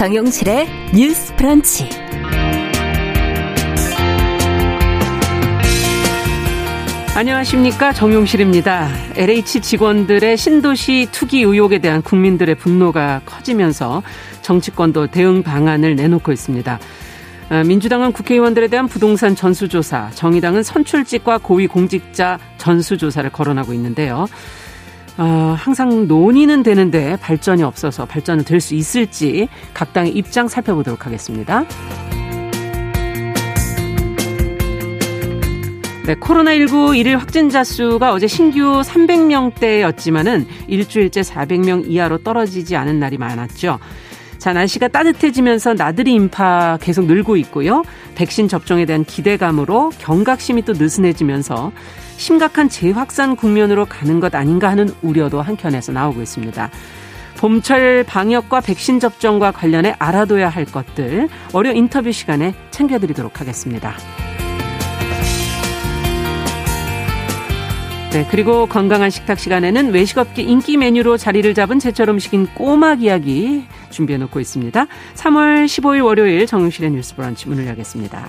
정용실의 뉴스 브런치. 안녕하십니까, 정용실입니다. LH 직원들의 신도시 투기 의혹에 대한 국민들의 분노가 커지면서 정치권도 대응 방안을 내놓고 있습니다. 민주당은 국회의원들에 대한 부동산 전수조사, 정의당은 선출직과 고위공직자 전수조사를 거론하고 있는데요. 항상 논의는 되는데 발전이 없어서 발전은 될 수 있을지 각 당의 입장 살펴보도록 하겠습니다. 네, 코로나19 1일 확진자 수가 어제 신규 300명대였지만은 일주일째 400명 이하로 떨어지지 않은 날이 많았죠. 자, 날씨가 따뜻해지면서 나들이 인파 계속 늘고 있고요. 백신 접종에 대한 기대감으로 경각심이 또 느슨해지면서 심각한 재확산 국면으로 가는 것 아닌가 하는 우려도 한켠에서 나오고 있습니다. 봄철 방역과 백신 접종과 관련해 알아둬야 할 것들 월요 인터뷰 시간에 챙겨드리도록 하겠습니다. 네, 그리고 건강한 식탁 시간에는 외식업계 인기 메뉴로 자리를 잡은 제철 음식인 꼬막 이야기 준비해놓고 있습니다. 3월 15일 월요일 정용실의 뉴스 브런치 문을 열겠습니다.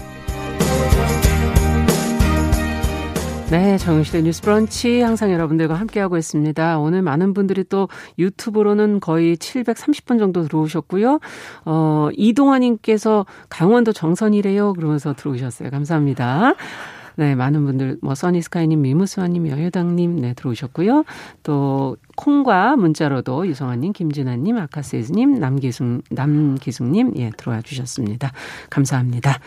네, 정영실의 뉴스 브런치 항상 여러분들과 함께하고 있습니다. 오늘 많은 분들이 또 유튜브로는 거의 730분 정도 들어오셨고요. 이동환님께서 강원도 정선이래요 그러면서 들어오셨어요. 감사합니다. 네, 많은 분들 뭐 써니스카이님, 미무스와님, 여유당님 네 들어오셨고요. 또 콩과 문자로도 유성아님, 김진아님, 아카세즈님, 남기숙님 예 들어와 주셨습니다. 감사합니다.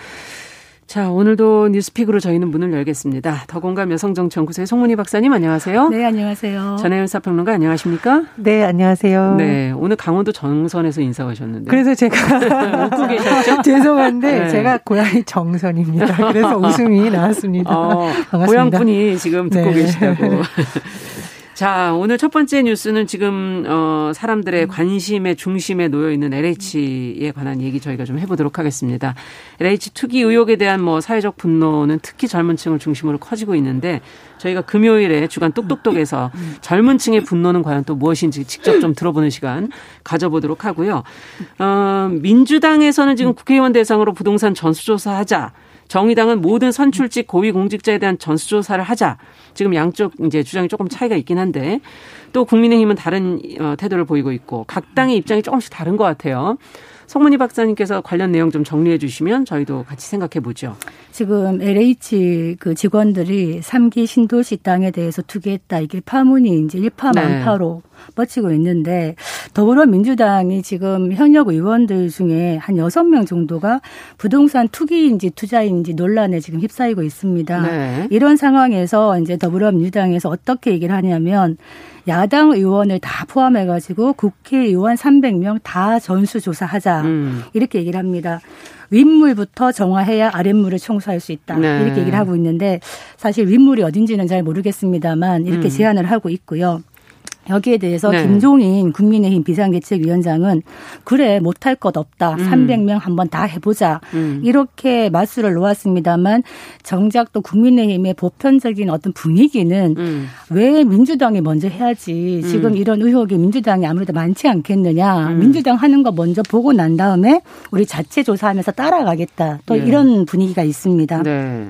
자, 오늘도 뉴스픽으로 저희는 문을 열겠습니다. 더공감 여성정치연구소의 송문희 박사님 안녕하세요. 네, 안녕하세요. 전혜연 사평론가 안녕하십니까? 네, 안녕하세요. 네, 오늘 강원도 정선에서 인사하셨는데. 그래서 제가 웃고 계셨죠? 죄송한데 네. 제가 고향이 정선입니다. 그래서 웃음이 나왔습니다. 반갑습니다. 고향분이 지금 듣고 네. 계시다고. 자, 오늘 첫 번째 뉴스는 지금 사람들의 관심의 중심에 놓여 있는 LH에 관한 얘기 저희가 좀 해보도록 하겠습니다. LH 투기 의혹에 대한 뭐 사회적 분노는 특히 젊은 층을 중심으로 커지고 있는데 저희가 금요일에 주간 똑똑똑에서 젊은 층의 분노는 과연 또 무엇인지 직접 좀 들어보는 시간 가져보도록 하고요. 민주당에서는 지금 국회의원 대상으로 부동산 전수조사하자. 정의당은 모든 선출직 고위공직자에 대한 전수조사를 하자. 지금 양쪽 이제 주장이 조금 차이가 있긴 한데 또 국민의힘은 다른 태도를 보이고 있고 각 당의 입장이 조금씩 다른 것 같아요. 송문희 박사님께서 관련 내용 좀 정리해 주시면 저희도 같이 생각해 보죠. 지금 LH 그 직원들이 3기 신도시 땅에 대해서 투기했다. 이게 파문이 이제 일파만파로 네. 뻗치고 있는데 더불어민주당이 지금 현역 의원들 중에 한 6명 정도가 부동산 투기인지 투자인지 논란에 지금 휩싸이고 있습니다. 네. 이런 상황에서 이제 더불어민주당에서 어떻게 얘기를 하냐면 야당 의원을 다 포함해가지고 국회의원 300명 다 전수조사하자 이렇게 얘기를 합니다. 윗물부터 정화해야 아랫물을 청소할 수 있다. 네. 이렇게 얘기를 하고 있는데 사실 윗물이 어딘지는 잘 모르겠습니다만 이렇게 제안을 하고 있고요. 여기에 대해서 네. 김종인 국민의힘 비상대책위원장은 그래 못할 것 없다. 300명 한번 다 해보자. 이렇게 맞수를 놓았습니다만 정작 또 국민의힘의 보편적인 어떤 분위기는 왜 민주당이 먼저 해야지. 지금 이런 의혹이 민주당이 아무래도 많지 않겠느냐. 민주당 하는 거 먼저 보고 난 다음에 우리 자체 조사하면서 따라가겠다. 또 네. 이런 분위기가 있습니다. 네.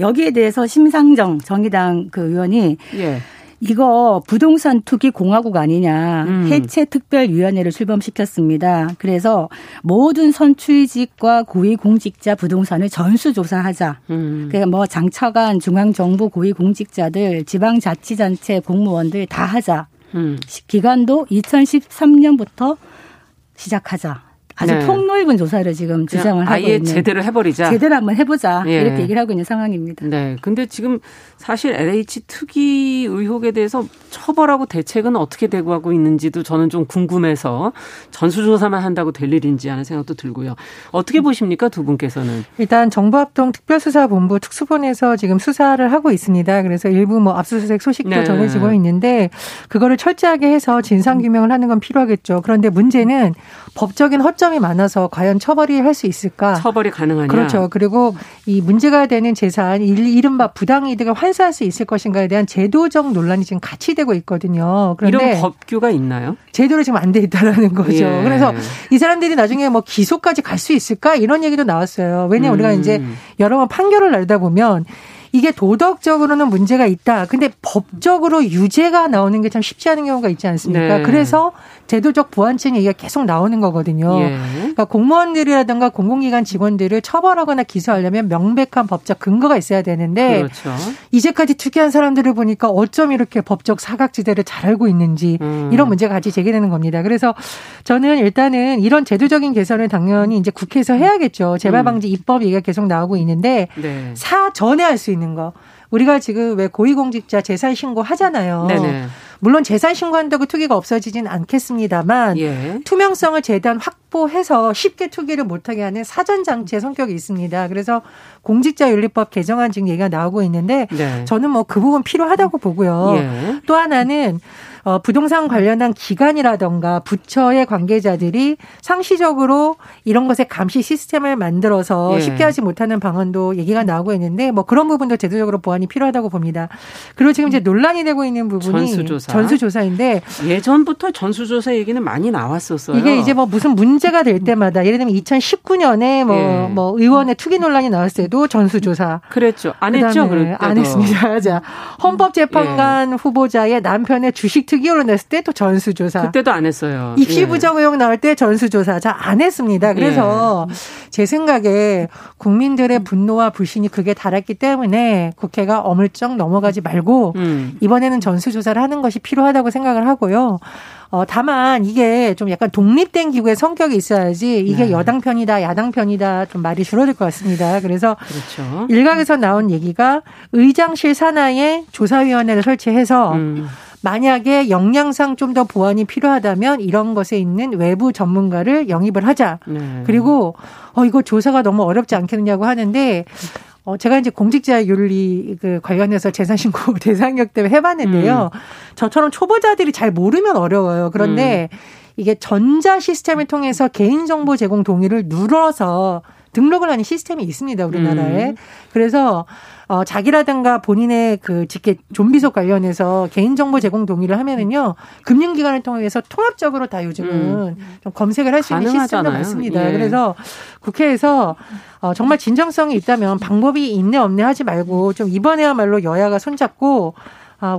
여기에 대해서 심상정 정의당 그 의원이 예. 이거 부동산 투기 공화국 아니냐 해체특별위원회를 출범시켰습니다. 그래서 모든 선출직과 고위공직자 부동산을 전수조사하자. 그러니까 뭐 장차관, 중앙정부 고위공직자들, 지방자치단체 공무원들 다 하자. 기간도 2013년부터 시작하자. 아주 네. 폭넓은 조사를 지금 주장을 하고 있는. 아예 제대로 해버리자. 제대로 한번 해보자. 예. 이렇게 얘기를 하고 있는 상황입니다. 네. 근데 지금 사실 LH 투기 의혹에 대해서 처벌하고 대책은 어떻게 대구하고 있는지도 저는 좀 궁금해서 전수조사만 한다고 될 일인지 하는 생각도 들고요. 어떻게 보십니까, 두 분께서는? 일단 정부합동 특별수사본부 특수본에서 지금 수사를 하고 있습니다. 그래서 일부 뭐 압수수색 소식도 전해지고 있는데 그거를 철저하게 해서 진상규명을 하는 건 필요하겠죠. 그런데 문제는 법적인 허점이 많아서 과연 처벌이 할 수 있을까? 처벌이 가능하냐? 그렇죠. 그리고 이 문제가 되는 재산, 이른바 부당이득을 환수할 수 있을 것인가에 대한 제도적 논란이 지금 같이 되고 있거든요. 그런데 이런 법규가 있나요? 제대로 지금 안 돼 있다라는 거죠. 예. 그래서 이 사람들이 나중에 뭐 기소까지 갈 수 있을까? 이런 얘기도 나왔어요. 왜냐하면 우리가 이제 여러 번 판결을 날다 보면 이게 도덕적으로는 문제가 있다. 근데 법적으로 유죄가 나오는 게 참 쉽지 않은 경우가 있지 않습니까? 네. 그래서 제도적 보완책 얘기가 계속 나오는 거거든요. 예. 그러니까 공무원들이라든가 공공기관 직원들을 처벌하거나 기소하려면 명백한 법적 근거가 있어야 되는데 그렇죠. 이제까지 특이한 사람들을 보니까 어쩜 이렇게 법적 사각지대를 잘 알고 있는지 이런 문제가 같이 제기되는 겁니다. 그래서 저는 일단은 이런 제도적인 개선을 당연히 이제 국회에서 해야겠죠. 재발방지 입법 얘기가 계속 나오고 있는데 네. 사전에 할 수 있는 거. 우리가 지금 왜 고위공직자 재산신고 하잖아요. 네네. 물론 재산신고한다고 투기가 없어지진 않겠습니다만 예. 투명성을 최대한 확보해서 쉽게 투기를 못하게 하는 사전장치의 성격이 있습니다. 그래서 공직자윤리법 개정안 지금 얘기가 나오고 있는데 네. 저는 뭐 그 부분 필요하다고 보고요. 예. 또 하나는 부동산 관련한 기관이라든가 부처의 관계자들이 상시적으로 이런 것의 감시 시스템을 만들어서 예. 쉽게 하지 못하는 방안도 얘기가 나오고 있는데 뭐 그런 부분도 제도적으로 보완이 필요하다고 봅니다. 그리고 지금 이제 논란이 되고 있는 부분이 전수조사인데 예전부터 전수조사 얘기는 많이 나왔었어요. 이게 이제 뭐 무슨 문제가 될 때마다 예를 들면 2019년에 뭐 의원의 투기 논란이 나왔을 때도 전수조사. 그랬죠. 안 했죠. 그랬죠. 안 했습니다. 자, 헌법재판관 예. 후보자의 남편의 주식 특이로 냈을 때 또 전수조사. 그때도 안 했어요. 입시부정 의혹 나올 때 전수조사. 잘 안 했습니다. 그래서 제 생각에 국민들의 분노와 불신이 극에 달했기 때문에 국회가 어물쩍 넘어가지 말고 이번에는 전수조사를 하는 것이 필요하다고 생각을 하고요. 다만 이게 좀 약간 독립된 기구의 성격이 있어야지 이게 여당 편이다 야당 편이다 좀 말이 줄어들 것 같습니다. 그래서 그렇죠. 일각에서 나온 얘기가 의장실 산하에 조사위원회를 설치해서 만약에 역량상 좀 더 보완이 필요하다면 이런 것에 있는 외부 전문가를 영입을 하자. 네. 그리고 이거 조사가 너무 어렵지 않겠느냐고 하는데 제가 이제 공직자 윤리 관련해서 재산신고 대상역 때문에 해봤는데요. 저처럼 초보자들이 잘 모르면 어려워요. 그런데 이게 전자 시스템을 통해서 개인정보 제공 동의를 눌러서 등록을 하는 시스템이 있습니다. 우리나라에. 그래서 자기라든가 본인의 그 직계 좀비속 관련해서 개인정보 제공 동의를 하면은요 금융기관을 통해서 통합적으로 다 요즘은 좀 검색을 할 수 있는 시스템도 많습니다. 예. 그래서 국회에서 정말 진정성이 있다면 방법이 있네 없네 하지 말고 좀 이번에야말로 여야가 손잡고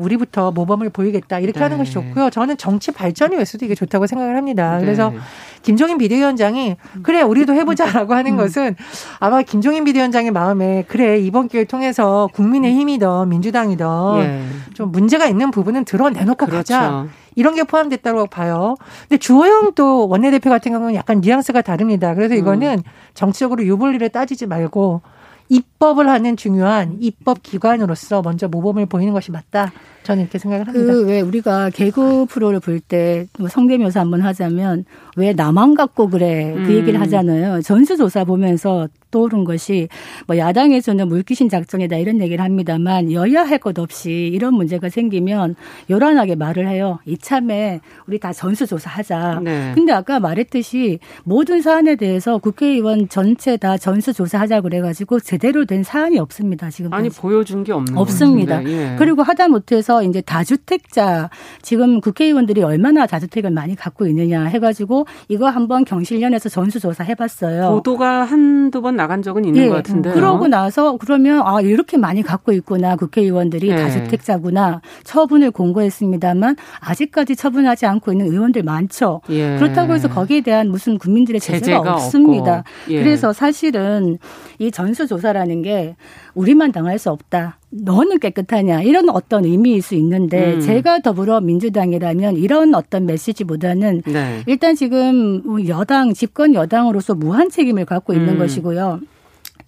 우리부터 모범을 보이겠다 이렇게 네. 하는 것이 좋고요. 저는 정치 발전이 외수도 이게 좋다고 생각을 합니다. 네. 그래서 김종인 비대위원장이 그래 우리도 해보자라고 하는 것은 아마 김종인 비대위원장의 마음에 그래 이번 기회를 통해서 국민의힘이든 민주당이든 네. 좀 문제가 있는 부분은 드러내놓고 그렇죠. 가자. 이런 게 포함됐다고 봐요. 근데 주호영 또 원내대표 같은 경우는 약간 뉘앙스가 다릅니다. 그래서 이거는 정치적으로 유불리를 따지지 말고 입법을 하는 중요한 입법 기관으로서 먼저 모범을 보이는 것이 맞다. 저는 이렇게 생각을 합니다. 왜 우리가 개그 프로를 볼 때 성대묘사 한번 하자면 왜 나만 갖고 그래 그 얘기를 하잖아요. 전수조사 보면서 떠오른 것이 뭐 야당에서는 물귀신 작전이다 이런 얘기를 합니다만 여야 할 것 없이 이런 문제가 생기면 요란하게 말을 해요. 이참에 우리 다 전수조사하자. 네. 근데 아까 말했듯이 모든 사안에 대해서 국회의원 전체 다 전수조사하자 그래가지고 제대로 된 사안이 없습니다. 지금까지. 아니 보여준 게 없는 없습니다. 예. 그리고 하다못해서 이제 다주택자 지금 국회의원들이 얼마나 다주택을 많이 갖고 있느냐 해가지고 이거 한번 경실련에서 전수조사 해봤어요. 보도가 한두 번 나간 적은 있는 것 같은데요. 그러고 나서 그러면 이렇게 많이 갖고 있구나 국회의원들이 다주택자구나 처분을 공고했습니다만 아직까지 처분하지 않고 있는 의원들 많죠. 예. 그렇다고 해서 거기에 대한 무슨 국민들의 제재가 없습니다. 예. 그래서 사실은 이 전수조사라는 게 우리만 당할 수 없다. 너는 깨끗하냐 이런 어떤 의미일 수 있는데 제가 더불어민주당이라면 이런 어떤 메시지보다는 네. 일단 지금 여당 집권 여당으로서 무한 책임을 갖고 있는 것이고요.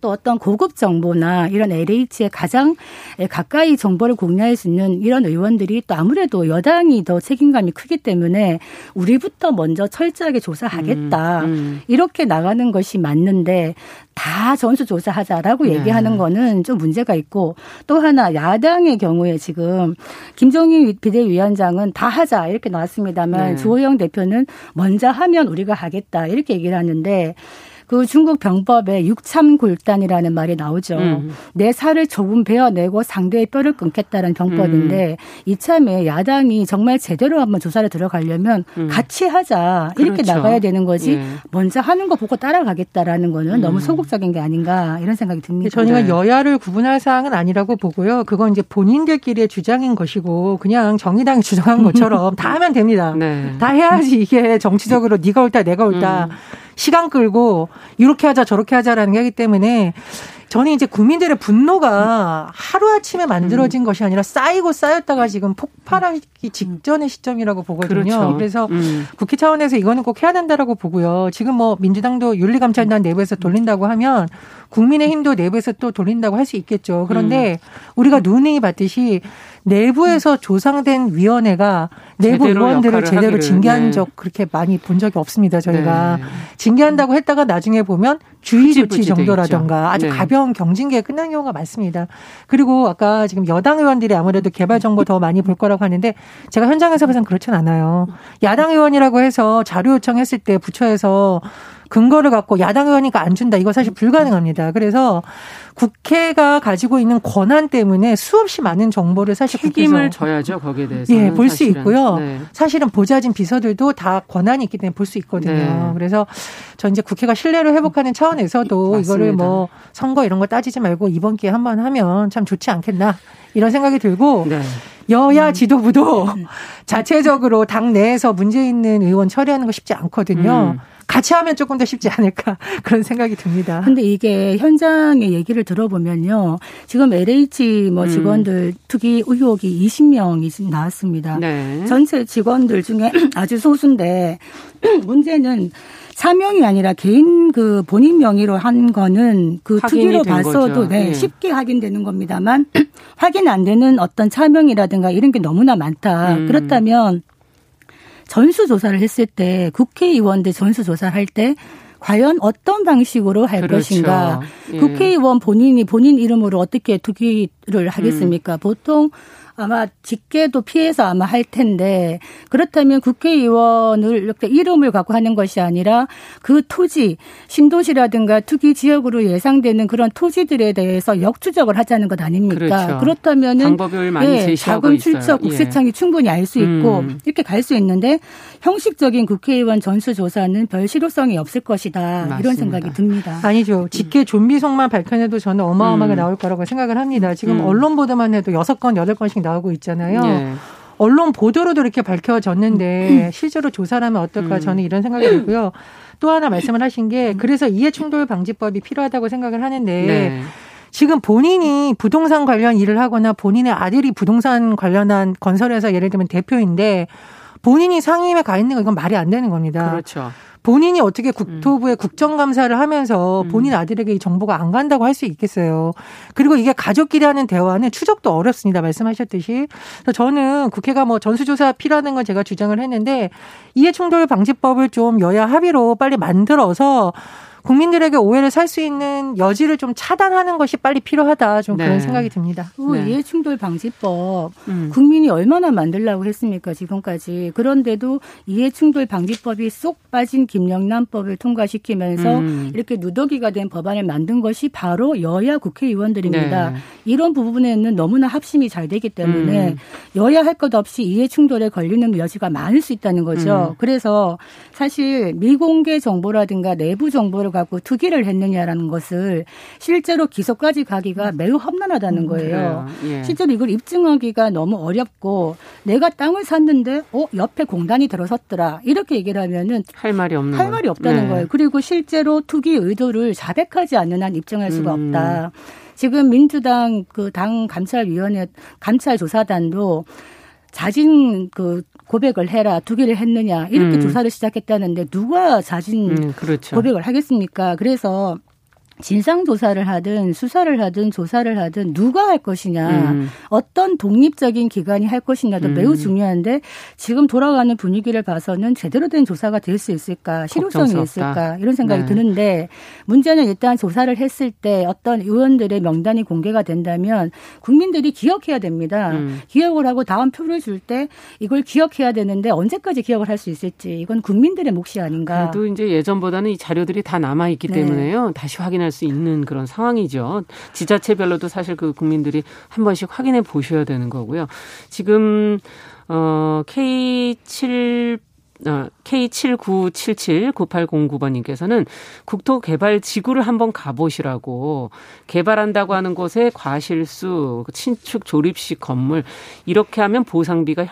또 어떤 고급 정보나 이런 LH에 가장 가까이 정보를 공유할 수 있는 이런 의원들이 또 아무래도 여당이 더 책임감이 크기 때문에 우리부터 먼저 철저하게 조사하겠다. 이렇게 나가는 것이 맞는데 다 전수조사하자라고 얘기하는 거는 좀 문제가 있고, 또 하나 야당의 경우에 지금 김종인 비대위원장은 다 하자 이렇게 나왔습니다만 주호영 대표는 먼저 하면 우리가 하겠다 이렇게 얘기를 하는데, 그 중국 병법에 육참골단이라는 말이 나오죠. 내 살을 조금 베어내고 상대의 뼈를 끊겠다는 병법인데 이참에 야당이 정말 제대로 한번 조사를 들어가려면 같이 하자 이렇게 그렇죠. 나가야 되는 거지 먼저 하는 거 보고 따라가겠다라는 거는 너무 소극적인 게 아닌가 이런 생각이 듭니다. 저는 여야를 구분할 사항은 아니라고 보고요. 그건 이제 본인들끼리의 주장인 것이고 그냥 정의당이 주장한 것처럼 다 하면 됩니다. 네. 다 해야지 이게 정치적으로 네가 옳다 내가 옳다 시간 끌고 이렇게 하자 저렇게 하자라는 게 하기 때문에 저는 이제 국민들의 분노가 하루아침에 만들어진 것이 아니라 쌓이고 쌓였다가 지금 폭발하기 직전의 시점이라고 보거든요. 그렇죠. 그래서 국회 차원에서 이거는 꼭 해야 된다라고 보고요. 지금 뭐 민주당도 윤리감찰단 내부에서 돌린다고 하면 국민의힘도 내부에서 또 돌린다고 할 수 있겠죠. 그런데 우리가 누누이 봤듯이 내부에서 조상된 위원회가 내부 의원들을 제대로 징계한 적 그렇게 많이 본 적이 없습니다. 저희가. 네. 징계한다고 했다가 나중에 보면 주의 조치 정도라든가 아주 가벼운 경징계에 끝난 경우가 많습니다. 그리고 아까 지금 여당 의원들이 아무래도 개발 정보 더 많이 볼 거라고 하는데 제가 현장에서 봐서는 그렇진 않아요. 야당 의원이라고 해서 자료 요청했을 때 부처에서 근거를 갖고 야당 의원이니까 안 준다. 이거 사실 불가능합니다. 그래서 국회가 가지고 있는 권한 때문에 수없이 많은 정보를 사실 책임을 져야죠. 거기에 대해서. 예, 볼 수 있고요. 네. 사실은 보좌진 비서들도 다 권한이 있기 때문에 볼 수 있거든요. 네. 그래서 저 이제 국회가 신뢰를 회복하는 차원에서도 맞습니다. 이거를 뭐 선거 이런 거 따지지 말고 이번 기회에 한번 하면 참 좋지 않겠나 이런 생각이 들고. 네. 여야 지도부도 자체적으로 당 내에서 문제 있는 의원 처리하는 거 쉽지 않거든요. 같이 하면 조금 더 쉽지 않을까 그런 생각이 듭니다. 근데 이게 현장의 얘기를 들어보면요. 지금 LH 뭐 직원들 투기 의혹이 20명이 지금 나왔습니다. 네. 전체 직원들 중에 아주 소수인데 문제는 사명이 아니라 개인 그 본인 명의로 한 거는 그 투기로 봤어도 네, 쉽게 확인되는 겁니다만 확인 안 되는 어떤 차명이라든가 이런 게 너무나 많다. 그렇다면 전수조사를 했을 때 국회의원들 전수조사를 할 때 과연 어떤 방식으로 할 것인가. 국회의원 본인이 본인 이름으로 어떻게 투기를 하겠습니까? 보통 아마 직계도 피해서 아마 할 텐데 그렇다면 국회의원을 이렇게 이름을 갖고 하는 것이 아니라 그 토지, 신도시라든가 투기 지역으로 예상되는 그런 토지들에 대해서 역추적을 하자는 것 아닙니까? 그렇죠. 그렇다면은 방법을 많이 제시하고 자금 출처 국세청이 충분히 알 수 있고 이렇게 갈 수 있는데 형식적인 국회의원 전수조사는 별 실효성이 없을 것이다. 맞습니다. 이런 생각이 듭니다. 아니죠. 직계 좀비 속만 밝혀내도 저는 어마어마하게 나올 거라고 생각을 합니다. 지금 언론 보도만 해도 6건, 8건씩 나오고 있잖아요. 예. 언론 보도로도 이렇게 밝혀졌는데 실제로 조사를 하면 어떨까 저는 이런 생각이 들고요. 또 하나 말씀을 하신 게 그래서 이해충돌방지법이 필요하다고 생각을 하는데 네. 지금 본인이 부동산 관련 일을 하거나 본인의 아들이 부동산 관련한 건설회사 예를 들면 대표인데 본인이 상임위에 가 있는 건 이건 말이 안 되는 겁니다. 그렇죠. 본인이 어떻게 국토부에 국정감사를 하면서 본인 아들에게 이 정보가 안 간다고 할 수 있겠어요. 그리고 이게 가족끼리 하는 대화는 추적도 어렵습니다. 말씀하셨듯이. 그래서 저는 국회가 뭐 전수조사 필요하는 건 제가 주장을 했는데 이해충돌방지법을 좀 여야 합의로 빨리 만들어서 국민들에게 오해를 살 수 있는 여지를 좀 차단하는 것이 빨리 필요하다. 좀 그런 생각이 듭니다. 네. 이해충돌방지법 국민이 얼마나 만들려고 했습니까 지금까지. 그런데도 이해충돌방지법이 쏙 빠진 김영란법을 통과시키면서 이렇게 누더기가 된 법안을 만든 것이 바로 여야 국회의원들입니다. 네. 이런 부분에는 너무나 합심이 잘 되기 때문에 여야 할 것 없이 이해충돌에 걸리는 여지가 많을 수 있다는 거죠. 그래서 사실 미공개 정보라든가 내부 정보를 갖고 투기를 했느냐라는 것을 실제로 기소까지 가기가 매우 험난하다는 거예요. 예. 실제로 이걸 입증하기가 너무 어렵고 내가 땅을 샀는데 옆에 공단이 들어섰더라 이렇게 얘기를 하면은 할 말이 없다는 거예요. 그리고 실제로 투기 의도를 자백하지 않는 한 입증할 수가 없다. 지금 민주당 그 당 감찰위원회 감찰조사단도 자진 그 고백을 해라 투기를 했느냐 이렇게 조사를 시작했다는데 누가 자진 고백을 하겠습니까? 그래서 진상조사를 하든 수사를 하든 조사를 하든 누가 할 것이냐 어떤 독립적인 기관이 할 것이냐도 매우 중요한데 지금 돌아가는 분위기를 봐서는 제대로 된 조사가 될 수 있을까 실효성이 있을까 이런 생각이 드는데 문제는 일단 조사를 했을 때 어떤 의원들의 명단이 공개가 된다면 국민들이 기억해야 됩니다. 기억을 하고 다음 표를 줄 때 이걸 기억해야 되는데 언제까지 기억을 할 수 있을지 이건 국민들의 몫이 아닌가. 그래도 이제 예전보다는 이 자료들이 다 남아있기 때문에요. 다시 확인할 수 있는 그런 상황이죠. 지자체별로도 사실 그 국민들이 한 번씩 확인해 보셔야 되는 거고요. 지금 K79779809번님께서는 국토개발지구를 한번 가보시라고 개발한다고 하는 곳에 과실수, 신축 조립식 건물 이렇게 하면 보상비가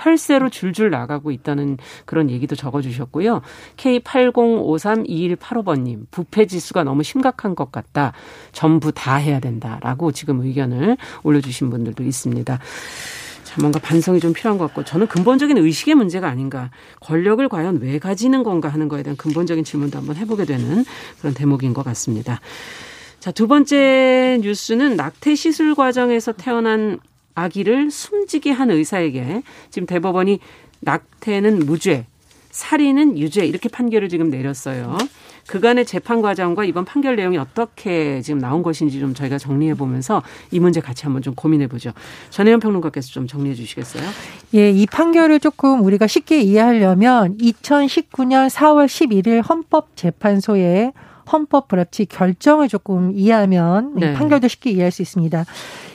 혈세로 줄줄 나가고 있다는 그런 얘기도 적어주셨고요. K80532185번님 부패지수가 너무 심각한 것 같다. 전부 다 해야 된다라고 지금 의견을 올려주신 분들도 있습니다. 자, 뭔가 반성이 좀 필요한 것 같고 저는 근본적인 의식의 문제가 아닌가. 권력을 과연 왜 가지는 건가 하는 거에 대한 근본적인 질문도 한번 해보게 되는 그런 대목인 것 같습니다. 자, 두 번째 뉴스는 낙태 시술 과정에서 태어난 아기를 숨지게 한 의사에게 지금 대법원이 낙태는 무죄, 살인은 유죄 이렇게 판결을 지금 내렸어요. 그간의 재판 과정과 이번 판결 내용이 어떻게 지금 나온 것인지 좀 저희가 정리해보면서 이 문제 같이 한번 좀 고민해보죠. 전혜연 평론가께서 좀 정리해 주시겠어요? 예, 이 판결을 조금 우리가 쉽게 이해하려면 2019년 4월 11일 헌법재판소의 헌법 불합치 결정을 조금 이해하면 네. 판결도 쉽게 이해할 수 있습니다.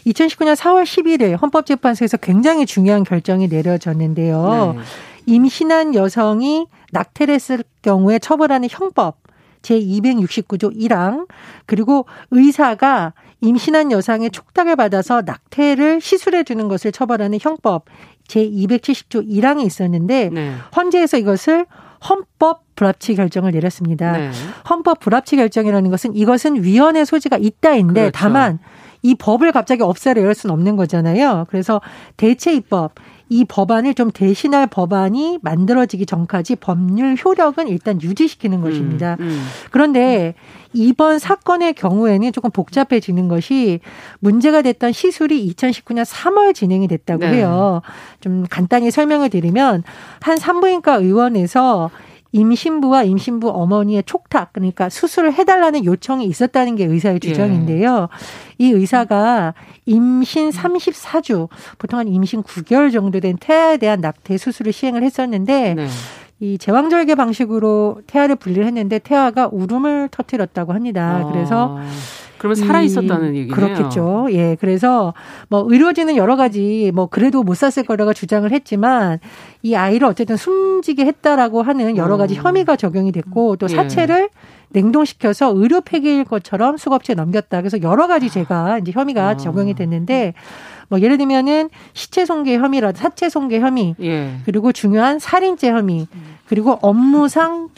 2019년 4월 11일 헌법재판소에서 굉장히 중요한 결정이 내려졌는데요. 네. 임신한 여성이 낙태를 했을 경우에 처벌하는 형법 제269조 1항 그리고 의사가 임신한 여성의 촉탁을 받아서 낙태를 시술해 주는 것을 처벌하는 형법 제270조 1항이 있었는데 네. 헌재에서 이것을 헌법 불합치 결정을 내렸습니다. 네. 헌법 불합치 결정이라는 것은 이것은 위헌의 소지가 있다인데 그렇죠. 다만 이 법을 갑자기 없애려 이럴 수는 없는 거잖아요. 그래서 대체 입법 이 법안을 좀 대신할 법안이 만들어지기 전까지 법률 효력은 일단 유지시키는 것입니다. 그런데 이번 사건의 경우에는 조금 복잡해지는 것이 문제가 됐던 시술이 2019년 3월 진행이 됐다고 해요. 좀 간단히 설명을 드리면 한 산부인과 의원에서 임신부와 임신부 어머니의 촉탁 그러니까 수술을 해달라는 요청이 있었다는 게 의사의 주장인데요. 이 의사가 임신 34주 보통 한 임신 9개월 정도 된 태아에 대한 낙태 수술을 시행을 했었는데 이 제왕절개 방식으로 태아를 분리를 했는데 태아가 울음을 터뜨렸다고 합니다. 그래서 그러면 살아있었다는 얘기네요. 그렇겠죠. 예. 그래서 뭐 의료진은 여러 가지 뭐 그래도 못 샀을 거라고 주장을 했지만 이 아이를 어쨌든 숨지게 했다라고 하는 여러 가지 혐의가 적용이 됐고 또 사체를 냉동시켜서 의료 폐기일 것처럼 수거업체에 넘겼다. 그래서 여러 가지 제가 이제 혐의가 적용이 됐는데 뭐 예를 들면은 시체 손괴 혐의라든지 사체 손괴 혐의 그리고 중요한 살인죄 혐의 그리고 업무상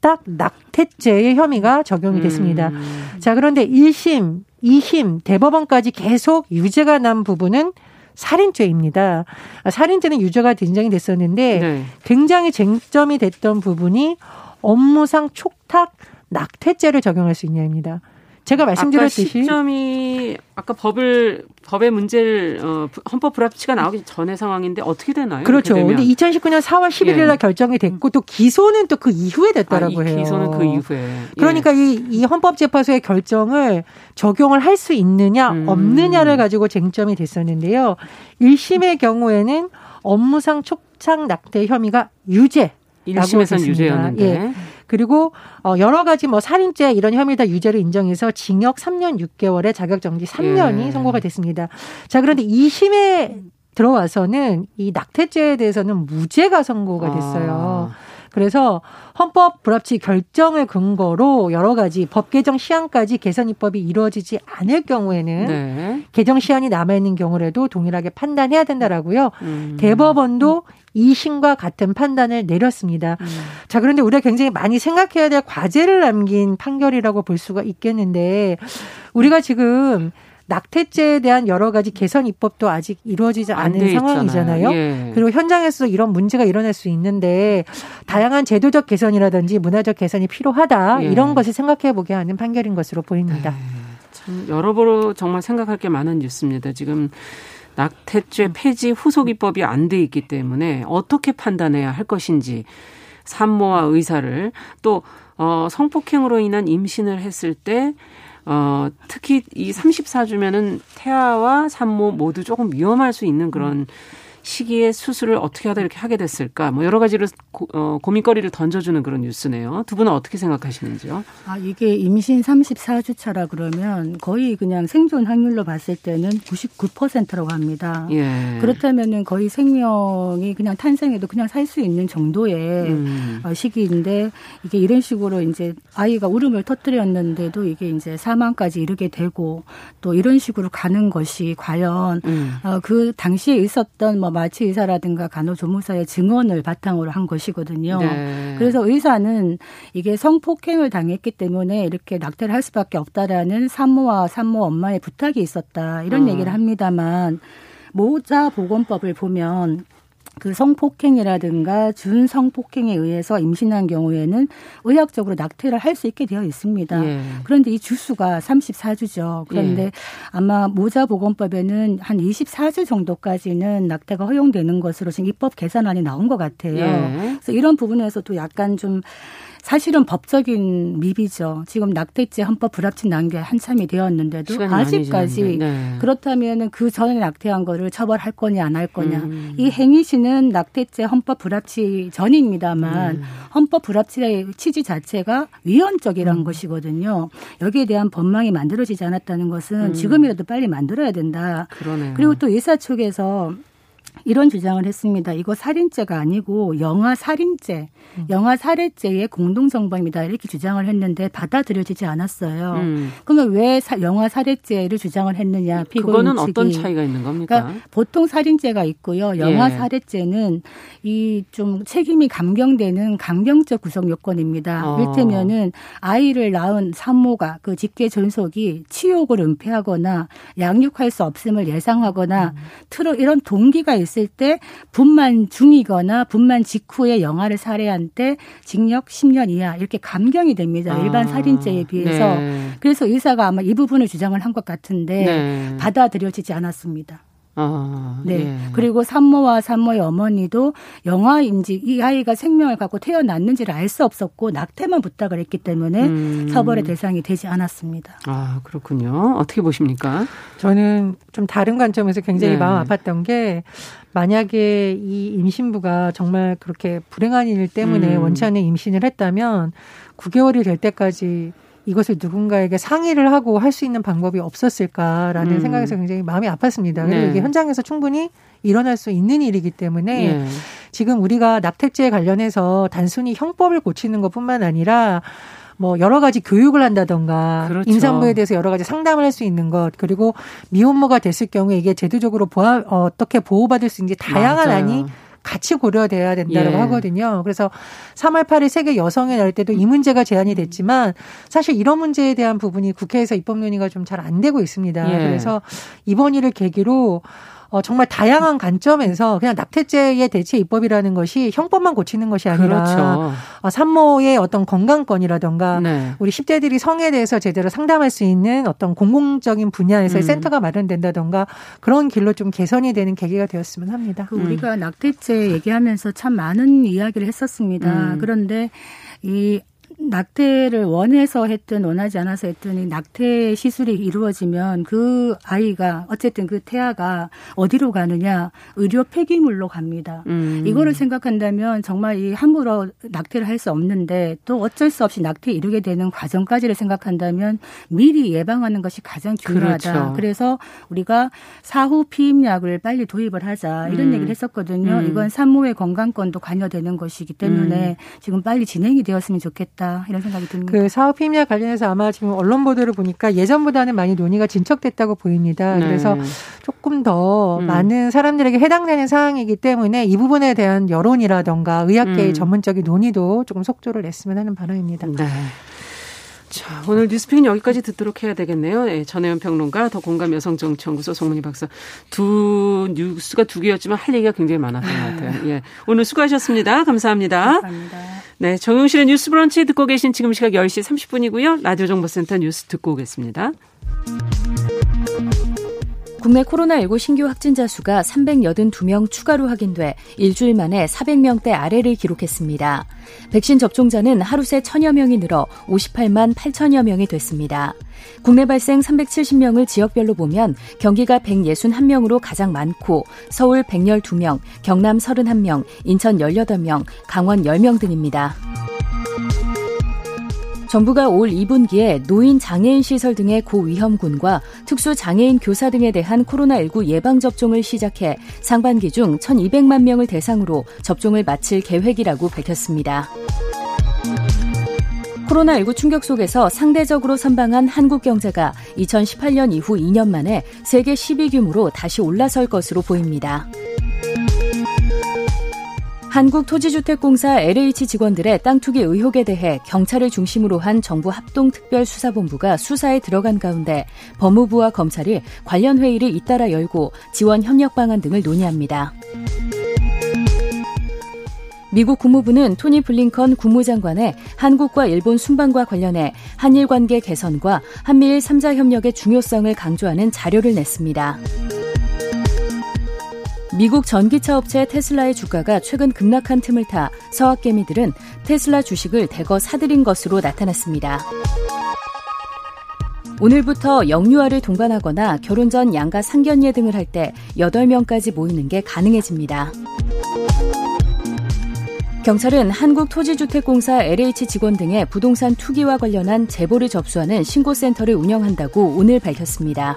딱 낙태죄의 혐의가 적용이 됐습니다. 자, 그런데 1심, 2심, 대법원까지 계속 유죄가 난 부분은 살인죄입니다. 살인죄는 유죄가 인정이 됐었는데 굉장히 쟁점이 됐던 부분이 업무상 촉탁 낙태죄를 적용할 수 있냐입니다. 제가 말씀드렸듯이 아까 시점이 아까 법의 문제를 헌법 불합치가 나오기 전의 상황인데 어떻게 되나요? 그렇죠. 근데 2019년 4월 11일 날 결정이 됐고 또 기소는 또 그 이후에 됐다라고 해요. 기소는 그 이후에. 그러니까 이 헌법재판소의 결정을 적용을 할 수 있느냐 없느냐를 가지고 쟁점이 됐었는데요. 1심의 경우에는 업무상 촉탁 낙태 혐의가 유죄. 1심에서는 유죄였는데. 예. 그리고 여러 가지 뭐 살인죄 이런 혐의 다 유죄를 인정해서 징역 3년 6개월에 자격정지 3년이 선고가 됐습니다. 자, 그런데 2심에 들어와서는 이 낙태죄에 대해서는 무죄가 선고가 됐어요. 그래서 헌법 불합치 결정을 근거로 여러 가지 법 개정 시한까지 개선 입법이 이루어지지 않을 경우에는 개정 시한이 남아있는 경우라도 동일하게 판단해야 된다라고요. 대법원도 2심과 같은 판단을 내렸습니다. 자, 그런데 우리가 굉장히 많이 생각해야 될 과제를 남긴 판결이라고 볼 수가 있겠는데 우리가 지금 낙태죄에 대한 여러 가지 개선 입법도 아직 이루어지지 않은 상황이잖아요. 예. 그리고 현장에서도 이런 문제가 일어날 수 있는데 다양한 제도적 개선이라든지 문화적 개선이 필요하다. 예. 이런 것을 생각해보게 하는 판결인 것으로 보입니다. 참 여러모로 정말 생각할 게 많은 뉴스입니다. 지금 낙태죄 폐지 후속 입법이 안 돼 있기 때문에 어떻게 판단해야 할 것인지, 산모와 의사를 또 성폭행으로 인한 임신을 했을 때 특히 이 34주면은 태아와 산모 모두 조금 위험할 수 있는 그런 시기에 수술을 어떻게 하다 이렇게 하게 됐을까, 뭐 여러 가지로 고민거리를 던져주는 그런 뉴스네요. 두 분은 어떻게 생각하시는지요? 아, 이게 임신 34주차라 그러면 거의 그냥 생존 확률로 봤을 때는 99%라고 합니다. 예. 그렇다면은 거의 생명이 그냥 탄생해도 그냥 살 수 있는 정도의 시기인데, 이게 이런 식으로 이제 아이가 울음을 터뜨렸는데도 이게 이제 사망까지 이르게 되고 또 이런 식으로 가는 것이 과연 그 당시에 있었던 뭐 마취 의사라든가 간호조무사의 증언을 바탕으로 한 것이거든요. 네. 그래서 의사는 이게 성폭행을 당했기 때문에 이렇게 낙태를 할 수밖에 없다라는 산모와 산모 엄마의 부탁이 있었다, 이런 얘기를 합니다만, 모자보건법을 보면 그 성폭행이라든가 준성폭행에 의해서 임신한 경우에는 의학적으로 낙태를 할 수 있게 되어 있습니다. 예. 그런데 이 주수가 34주죠. 그런데 예. 아마 모자보건법에는 한 24주 정도까지는 낙태가 허용되는 것으로 지금 입법 개선안이 나온 것 같아요. 예. 그래서 이런 부분에서도 약간 좀 사실은 법적인 미비죠. 지금 낙태죄 헌법 불합치 난 게 한참이 되었는데도 아직까지 네. 그렇다면 그 전에 낙태한 거를 처벌할 거냐 안 할 거냐. 이 행위시는 낙태죄 헌법 불합치 전입니다만 헌법 불합치의 취지 자체가 위헌적이라는 것이거든요. 여기에 대한 법망이 만들어지지 않았다는 것은 지금이라도 빨리 만들어야 된다. 그러네요. 그리고 또 의사 측에서 이런 주장을 했습니다. 이거 살인죄가 아니고 영아살인죄, 영아살해죄의 공동정범이다, 이렇게 주장을 했는데 받아들여지지 않았어요. 그러면 왜 영아살해죄를 주장을 했느냐, 피고인 측이. 그거는 어떤 차이가 있는 겁니까? 그러니까 보통 살인죄가 있고요. 영아살해죄는 이 좀 책임이 감경되는 감경적 구성 요건입니다. 일테면은 아이를 낳은 산모가 그 직계 존속이 치욕을 은폐하거나 양육할 수 없음을 예상하거나 이런 동기가 있을 때 분만 중이거나 분만 직후에 영아를 살해한 때 징역 10년 이하, 이렇게 감경이 됩니다. 일반 살인죄에 비해서. 네. 그래서 의사가 아마 이 부분을 주장을 한 것 같은데 네. 받아들여지지 않았습니다. 네. 예. 그리고 산모와 산모의 어머니도 영아인지 이 아이가 생명을 갖고 태어났는지를 알 수 없었고 낙태만 부탁을 했기 때문에 처벌의 대상이 되지 않았습니다. 아, 그렇군요. 어떻게 보십니까? 저는 좀 다른 관점에서 굉장히 네. 마음 아팠던 게, 만약에 이 임신부가 정말 그렇게 불행한 일 때문에 원치 않는 임신을 했다면 9개월이 될 때까지 이것을 누군가에게 상의를 하고 할 수 있는 방법이 없었을까라는 생각에서 굉장히 마음이 아팠습니다. 그리고 네. 이게 현장에서 충분히 일어날 수 있는 일이기 때문에 네. 지금 우리가 낙태죄에 관련해서 단순히 형법을 고치는 것뿐만 아니라 뭐 여러 가지 교육을 한다던가 그렇죠. 임산부에 대해서 여러 가지 상담을 할 수 있는 것, 그리고 미혼모가 됐을 경우에 이게 제도적으로 어떻게 보호받을 수 있는지 다양한 맞아요. 안이 같이 고려돼야 된다고 예. 하거든요. 그래서 3월 8일 세계 여성의 날 때도 이 문제가 제안이 됐지만 사실 이런 문제에 대한 부분이 국회에서 입법 논의가 좀 잘 안 되고 있습니다. 예. 그래서 이번 일을 계기로 정말 다양한 관점에서 그냥 낙태죄의 대체 입법이라는 것이 형법만 고치는 것이 아니라 그렇죠. 산모의 어떤 건강권이라든가 네. 우리 10대들이 성에 대해서 제대로 상담할 수 있는 어떤 공공적인 분야에서의 센터가 마련된다든가 그런 길로 좀 개선이 되는 계기가 되었으면 합니다. 우리가 낙태죄 얘기하면서 참 많은 이야기를 했었습니다. 그런데 이 낙태를 원해서 했든 원하지 않아서 했든 이 낙태 시술이 이루어지면 그 아이가 어쨌든 그 태아가 어디로 가느냐, 의료 폐기물로 갑니다. 이거를 생각한다면 정말 이 함부로 낙태를 할 수 없는데 또 어쩔 수 없이 낙태에 이르게 되는 과정까지를 생각한다면 미리 예방하는 것이 가장 중요하다. 그렇죠. 그래서 우리가 사후 피임약을 빨리 도입을 하자, 이런 얘기를 했었거든요. 이건 산모의 건강권도 관여되는 것이기 때문에 지금 빨리 진행이 되었으면 좋겠다, 이런 생각이 듭니다. 그 사후 피임약 관련해서 아마 지금 언론 보도를 보니까 예전보다는 많이 논의가 진척됐다고 보입니다. 네. 그래서 조금 더 많은 사람들에게 해당되는 사항이기 때문에 이 부분에 대한 여론이라든가 의학계의 전문적인 논의도 조금 속도를 냈으면 하는 바람입니다. 네. 자, 오늘 뉴스픽은 여기까지 듣도록 해야 되겠네요. 예, 전혜연 평론가, 더 공감 여성정치연구소 송문희 박사. 뉴스가 두 개였지만 할 얘기가 굉장히 많았던 것 같아요. 예, 오늘 수고하셨습니다. 감사합니다. 감사합니다. 네, 정용실의 뉴스 브런치 듣고 계신 지금 시각 10시 30분이고요. 라디오정보센터 뉴스 듣고 오겠습니다. 국내 코로나19 신규 확진자 수가 382명 추가로 확인돼 일주일 만에 400명대 아래를 기록했습니다. 백신 접종자는 하루 새 1,000여 명이 늘어 58만 8천여 명이 됐습니다. 국내 발생 370명을 지역별로 보면 경기가 161명으로 가장 많고 서울 112명, 경남 31명, 인천 18명, 강원 10명 등입니다. 정부가 올 2분기에 노인 장애인 시설 등의 고위험군과 특수 장애인 교사 등에 대한 코로나19 예방접종을 시작해 상반기 중 1,200만 명을 대상으로 접종을 마칠 계획이라고 밝혔습니다. 코로나19 충격 속에서 상대적으로 선방한 한국 경제가 2018년 이후 2년 만에 세계 10위 규모로 다시 올라설 것으로 보입니다. 한국토지주택공사 LH 직원들의 땅 투기 의혹에 대해 경찰을 중심으로 한 정부 합동특별수사본부가 수사에 들어간 가운데 법무부와 검찰이 관련 회의를 잇따라 열고 지원 협력 방안 등을 논의합니다. 미국 국무부는 토니 블링컨 국무장관의 한국과 일본 순방과 관련해 한일 관계 개선과 한미일 3자 협력의 중요성을 강조하는 자료를 냈습니다. 미국 전기차 업체 테슬라의 주가가 최근 급락한 틈을 타 서학개미들은 테슬라 주식을 대거 사들인 것으로 나타났습니다. 오늘부터 영유아를 동반하거나 결혼 전 양가 상견례 등을 할 때 8명까지 모이는 게 가능해집니다. 경찰은 한국토지주택공사 LH 직원 등의 부동산 투기와 관련한 제보를 접수하는 신고센터를 운영한다고 오늘 밝혔습니다.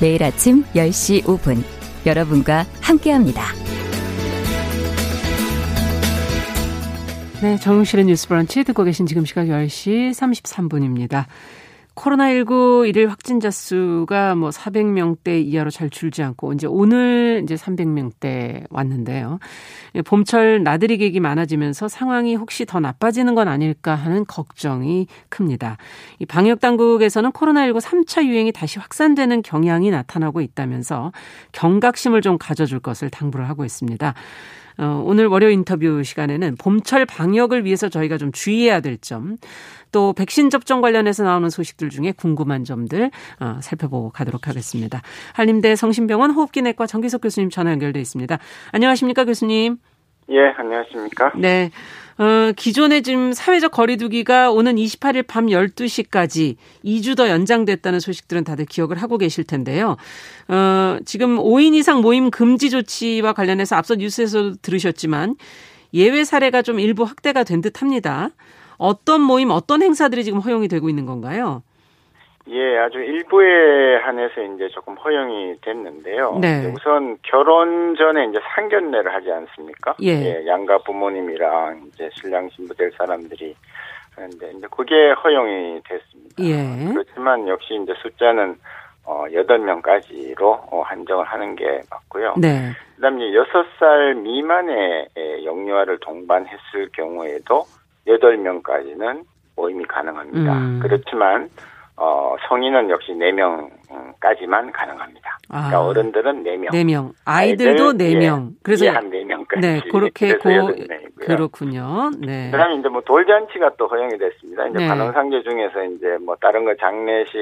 매일 아침 10시 5분 여러분과 함께합니다. 네, 정용실의 뉴스 브런치 듣고 계신 지금 시각 10시 33분입니다. 코로나19 일일 확진자 수가 400명대 이하로 잘 줄지 않고 오늘 300명대 왔는데요. 봄철 나들이 계획이 많아지면서 상황이 혹시 더 나빠지는 건 아닐까 하는 걱정이 큽니다. 이 방역 당국에서는 코로나19 3차 유행이 다시 확산되는 경향이 나타나고 있다면서 경각심을 좀 가져줄 것을 당부를 하고 있습니다. 오늘 월요 인터뷰 시간에는 봄철 방역을 위해서 저희가 좀 주의해야 될 점, 또 백신 접종 관련해서 나오는 소식들 중에 궁금한 점들 살펴보고 가도록 하겠습니다. 한림대 성심병원 호흡기내과 정기석 교수님 전화 연결돼 있습니다. 안녕하십니까 교수님? 예, 안녕하십니까? 네, 기존에 지금 사회적 거리두기가 오는 28일 밤 12시까지 2주 더 연장됐다는 소식들은 다들 기억을 하고 계실 텐데요. 지금 5인 이상 모임 금지 조치와 관련해서 앞서 뉴스에서도 들으셨지만 예외 사례가 좀 일부 확대가 된 듯합니다. 어떤 모임, 어떤 행사들이 지금 허용이 되고 있는 건가요? 예, 아주 일부에 한해서 조금 허용이 됐는데요. 네. 우선 결혼 전에 상견례를 하지 않습니까? 예. 예, 양가 부모님이랑 신랑 신부 될 사람들이 하는데 그게 허용이 됐습니다. 예. 그렇지만 역시 숫자는 8명까지로 한정을 하는 게 맞고요. 네. 그다음에 6살 미만의 영유아를 동반했을 경우에도 8명까지는 모임이 가능합니다. 그렇지만 성인은 역시 4명까지만 가능합니다. 그러니까 어른들은 4명. 4명. 아이들도 4명. 그래서 한 4명까지. 네, 그렇게 그렇군요. 네. 그다음에 돌잔치가 또 허용이 됐습니다. 네. 관혼상제 중에서 다른 거 장례식,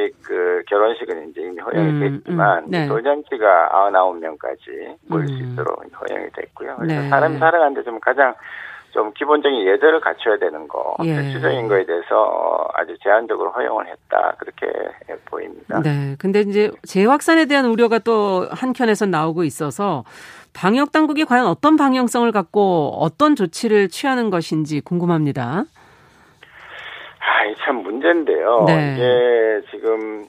결혼식은 이미 허용이 됐지만 네. 돌잔치가 99명까지 모일 수 있도록 허용이 됐고요. 그래서 네. 사람 살아가는데 가장 기본적인 예절을 갖춰야 되는 거, 필수적인 거에 대해서 아주 제한적으로 허용을 했다 그렇게 보입니다. 네, 근데 재확산에 대한 우려가 또 한켠에선 나오고 있어서 방역 당국이 과연 어떤 방향성을 갖고 어떤 조치를 취하는 것인지 궁금합니다. 참 문제인데요. 네. 이게 지금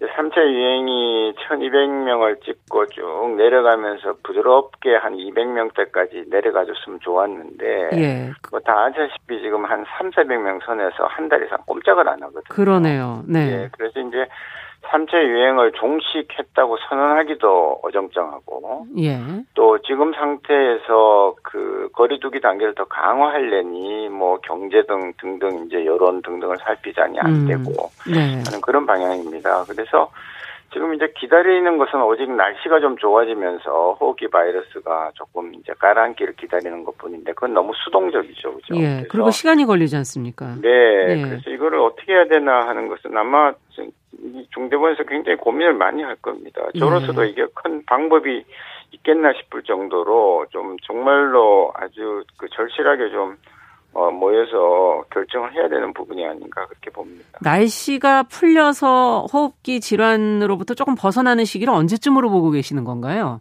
3차 유행이 1200명을 찍고 쭉 내려가면서 부드럽게 한 200명대까지 내려가줬으면 좋았는데 예. 뭐 다 아시다시피 지금 한 300~400명 선에서 한 달 이상 꼼짝을 안 하거든요. 그러네요. 네. 예, 그래서 이제 3차 유행을 종식했다고 선언하기도 어정쩡하고 예. 또 지금 상태에서 그 거리두기 단계를 더 강화하려니 뭐 경제 등등 이제 여론 등등을 살피자니 안 되고 네. 하는 그런 방향입니다. 그래서 지금 이제 기다리는 것은 오직 날씨가 좀 좋아지면서 호흡기 바이러스가 조금 이제 가라앉기를 기다리는 것뿐인데 그건 너무 수동적이죠, 그렇죠? 예. 그리고 시간이 걸리지 않습니까? 네. 예. 그래서 이거를 어떻게 해야 되나 하는 것은 아마 중대본에서 굉장히 고민을 많이 할 겁니다. 저로서도 이게 큰 방법이 있겠나 싶을 정도로 좀 정말로 아주 그 절실하게 좀 모여서 결정을 해야 되는 부분이 아닌가 그렇게 봅니다. 날씨가 풀려서 호흡기 질환으로부터 조금 벗어나는 시기를 언제쯤으로 보고 계시는 건가요?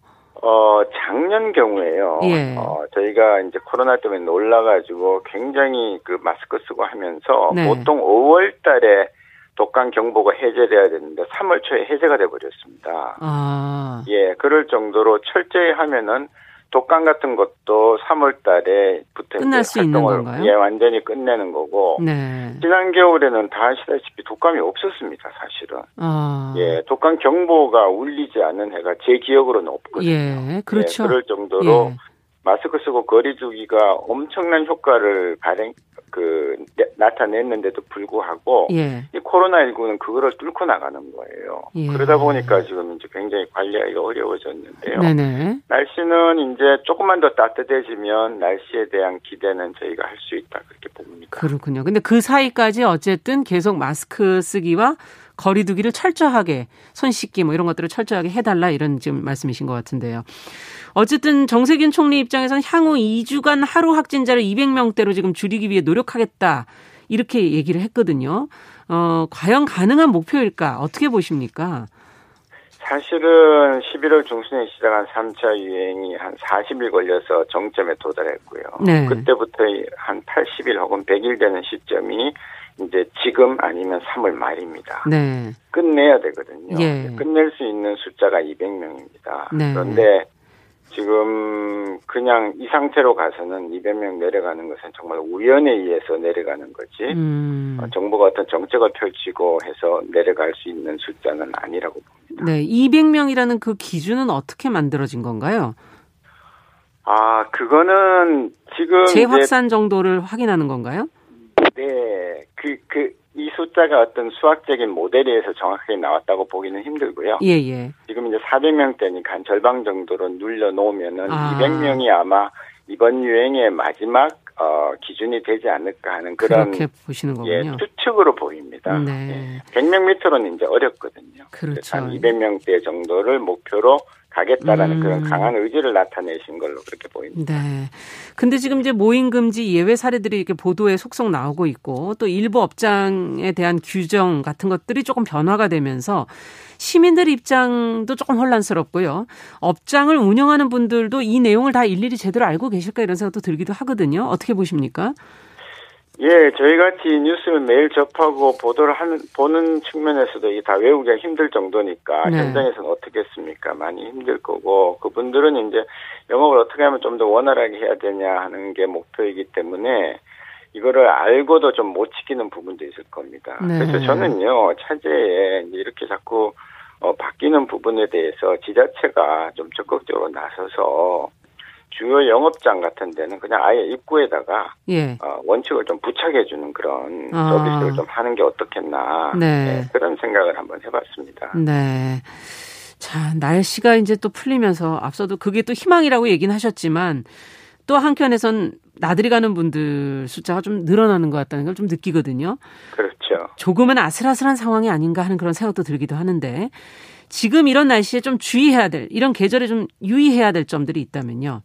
작년 경우에요. 예. 저희가 이제 코로나 때문에 놀라가지고 굉장히 그 마스크 쓰고 하면서 네. 보통 5월 달에 독감 경보가 해제돼야 되는데 3월 초에 해제가 돼버렸습니다. 아. 예, 그럴 정도로 철저히 하면은 독감 같은 것도 3월 달에부터 끝날 수 있는 건가요? 예, 완전히 끝내는 거고. 네. 지난 겨울에는 다 아시다시피 독감이 없었습니다, 사실은. 아. 예, 독감 경보가 울리지 않은 해가 제 기억으로는 없거든요. 예, 그렇죠. 예, 그럴 정도로 예. 마스크 쓰고 거리두기가 엄청난 효과를 나타냈는데도 불구하고 예. 이 코로나19는 그거를 뚫고 나가는 거예요. 예. 그러다 보니까 지금 이제 굉장히 관리하기가 어려워졌는데요. 네네. 날씨는 이제 조금만 더 따뜻해지면 날씨에 대한 기대는 저희가 할 수 있다 그렇게 봅니다. 그렇군요. 근데 그 사이까지 어쨌든 계속 마스크 쓰기와 거리두기를 철저하게 손 씻기 뭐 이런 것들을 철저하게 해달라 이런 지금 말씀이신 것 같은데요. 어쨌든 정세균 총리 입장에서는 향후 2주간 하루 확진자를 200명대로 지금 줄이기 위해 노력하겠다 이렇게 얘기를 했거든요. 과연 가능한 목표일까? 어떻게 보십니까? 사실은 11월 중순에 시작한 3차 유행이 한 40일 걸려서 정점에 도달했고요. 네. 그때부터 한 80일 혹은 100일 되는 시점이 이제 지금 아니면 3월 말입니다. 네. 끝내야 되거든요. 예. 끝낼 수 있는 숫자가 200명입니다. 네. 그런데 지금 그냥 이 상태로 가서는 200명 내려가는 것은 정말 우연에 의해서 내려가는 거지 정부가 어떤 정책을 펼치고 해서 내려갈 수 있는 숫자는 아니라고 봅니다. 네, 200명이라는 그 기준은 어떻게 만들어진 건가요? 아, 그거는 지금 재확산 정도를 확인하는 건가요? 네, 이 숫자가 어떤 수학적인 모델에 의해서 정확하게 나왔다고 보기는 힘들고요. 예, 예. 지금 이제 400명대니까 한 절반 정도로 눌러놓으면은 200명이 아마 이번 유행의 마지막, 기준이 되지 않을까 하는 그런. 그렇게 보시는 거군요. 예, 추측으로 보입니다. 네. 예, 100명 밑으로는 이제 어렵거든요. 그렇죠. 한 200명대 정도를 목표로 가겠다라는 그런 강한 의지를 나타내신 걸로 그렇게 보입니다. 네. 근데 지금 이제 모임 금지 예외 사례들이 이렇게 보도에 속속 나오고 있고 또 일부 업장에 대한 규정 같은 것들이 조금 변화가 되면서 시민들 입장도 조금 혼란스럽고요. 업장을 운영하는 분들도 이 내용을 다 일일이 제대로 알고 계실까 이런 생각도 들기도 하거든요. 어떻게 보십니까? 예, 저희같이 뉴스를 매일 접하고 보도를 보는 측면에서도 이게 다 외우기가 힘들 정도니까 네. 현장에서는 어떻겠습니까? 많이 힘들 거고 그분들은 이제 영업을 어떻게 하면 좀 더 원활하게 해야 되냐 하는 게 목표이기 때문에 이거를 알고도 좀 못 지키는 부분도 있을 겁니다. 네. 그래서 저는요, 차제에 이렇게 자꾸 바뀌는 부분에 대해서 지자체가 좀 적극적으로 나서서 주요 영업장 같은 데는 그냥 아예 입구에다가 예. 원칙을 좀 부착해 주는 그런 서비스를 좀 하는 게 어떻겠나 네. 네, 그런 생각을 한번 해봤습니다. 네, 자 날씨가 이제 또 풀리면서 앞서도 그게 또 희망이라고 얘기는 하셨지만 또 한켠에선 나들이 가는 분들 숫자가 좀 늘어나는 것 같다는 걸 좀 느끼거든요. 그렇죠. 조금은 아슬아슬한 상황이 아닌가 하는 그런 생각도 들기도 하는데 지금 이런 날씨에 좀 주의해야 될 이런 계절에 좀 유의해야 될 점들이 있다면요.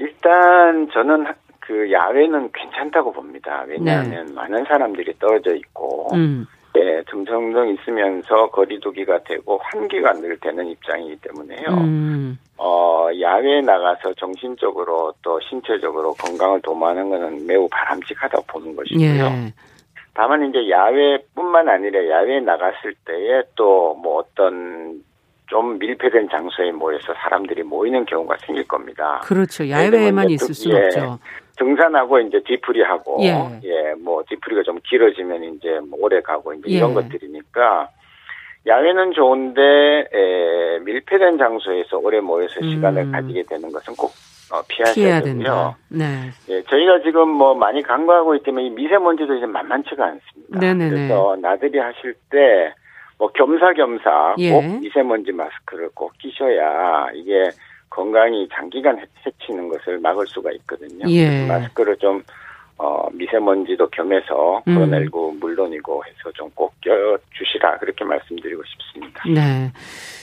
일단 저는 그 야외는 괜찮다고 봅니다. 왜냐하면 네. 많은 사람들이 떨어져 있고 예, 점점 있으면서 거리두기가 되고 환기가 늘 되는 입장이기 때문에요. 야외에 나가서 정신적으로 또 신체적으로 건강을 도모하는 것은 매우 바람직하다고 보는 것이고요. 예. 다만 이제 야외뿐만 아니라 야외에 나갔을 때에 또 뭐 어떤 좀 밀폐된 장소에 모여서 사람들이 모이는 경우가 생길 겁니다. 그렇죠. 야외에만 있을 수 없죠. 등산하고 이제 뒤풀이하고 뭐 뒤풀이가 좀 길어지면 이제 뭐 오래 가고 이제 이런 것들이니까 야외는 좋은데 밀폐된 장소에서 오래 모여서 시간을 가지게 되는 것은 꼭 피해야 되거든요. 네. 예, 저희가 지금 뭐 많이 간과하고 있지만 이 미세먼지도 이제 만만치가 않습니다. 네네네. 그래서 나들이 하실 때 뭐 겸사겸사 꼭 미세먼지 마스크를 꼭 끼셔야 이게 건강이 장기간 해치는 것을 막을 수가 있거든요. 예. 마스크를 좀 미세먼지도 겸해서 풀어내고 물론이고 해서 좀 꼭 껴주시라 그렇게 말씀드리고 싶습니다. 네.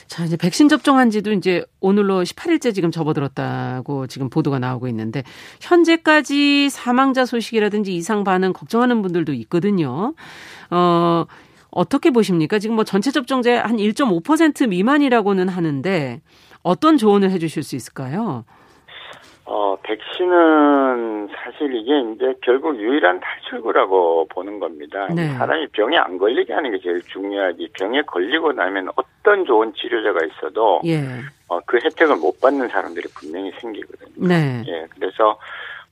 자, 이제 백신 접종한 지도 이제 오늘로 18일째 지금 접어들었다고 지금 보도가 나오고 있는데 현재까지 사망자 소식이라든지 이상 반응 걱정하는 분들도 있거든요. 어떻게 보십니까? 지금 뭐 전체 접종자의 한 1.5% 미만이라고는 하는데 어떤 조언을 해 주실 수 있을까요? 백신은 사실 이게 이제 결국 유일한 탈출구라고 보는 겁니다. 네. 사람이 병에 안 걸리게 하는 게 제일 중요하지. 병에 걸리고 나면 어떤 좋은 치료제가 있어도 그 혜택을 못 받는 사람들이 분명히 생기거든요. 네. 예, 그래서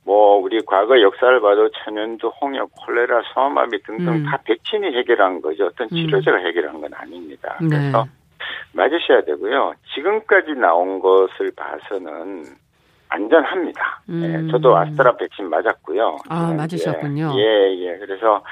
뭐 우리 과거 역사를 봐도 천연두, 홍역, 콜레라, 소아마비 등등 다 백신이 해결한 거지 어떤 치료제가 해결한 건 아닙니다. 네. 그래서 맞으셔야 되고요. 지금까지 나온 것을 봐서는 안전합니다. 예, 저도 아스트라 백신 맞았고요. 아, 맞으셨군요. 예. 그래서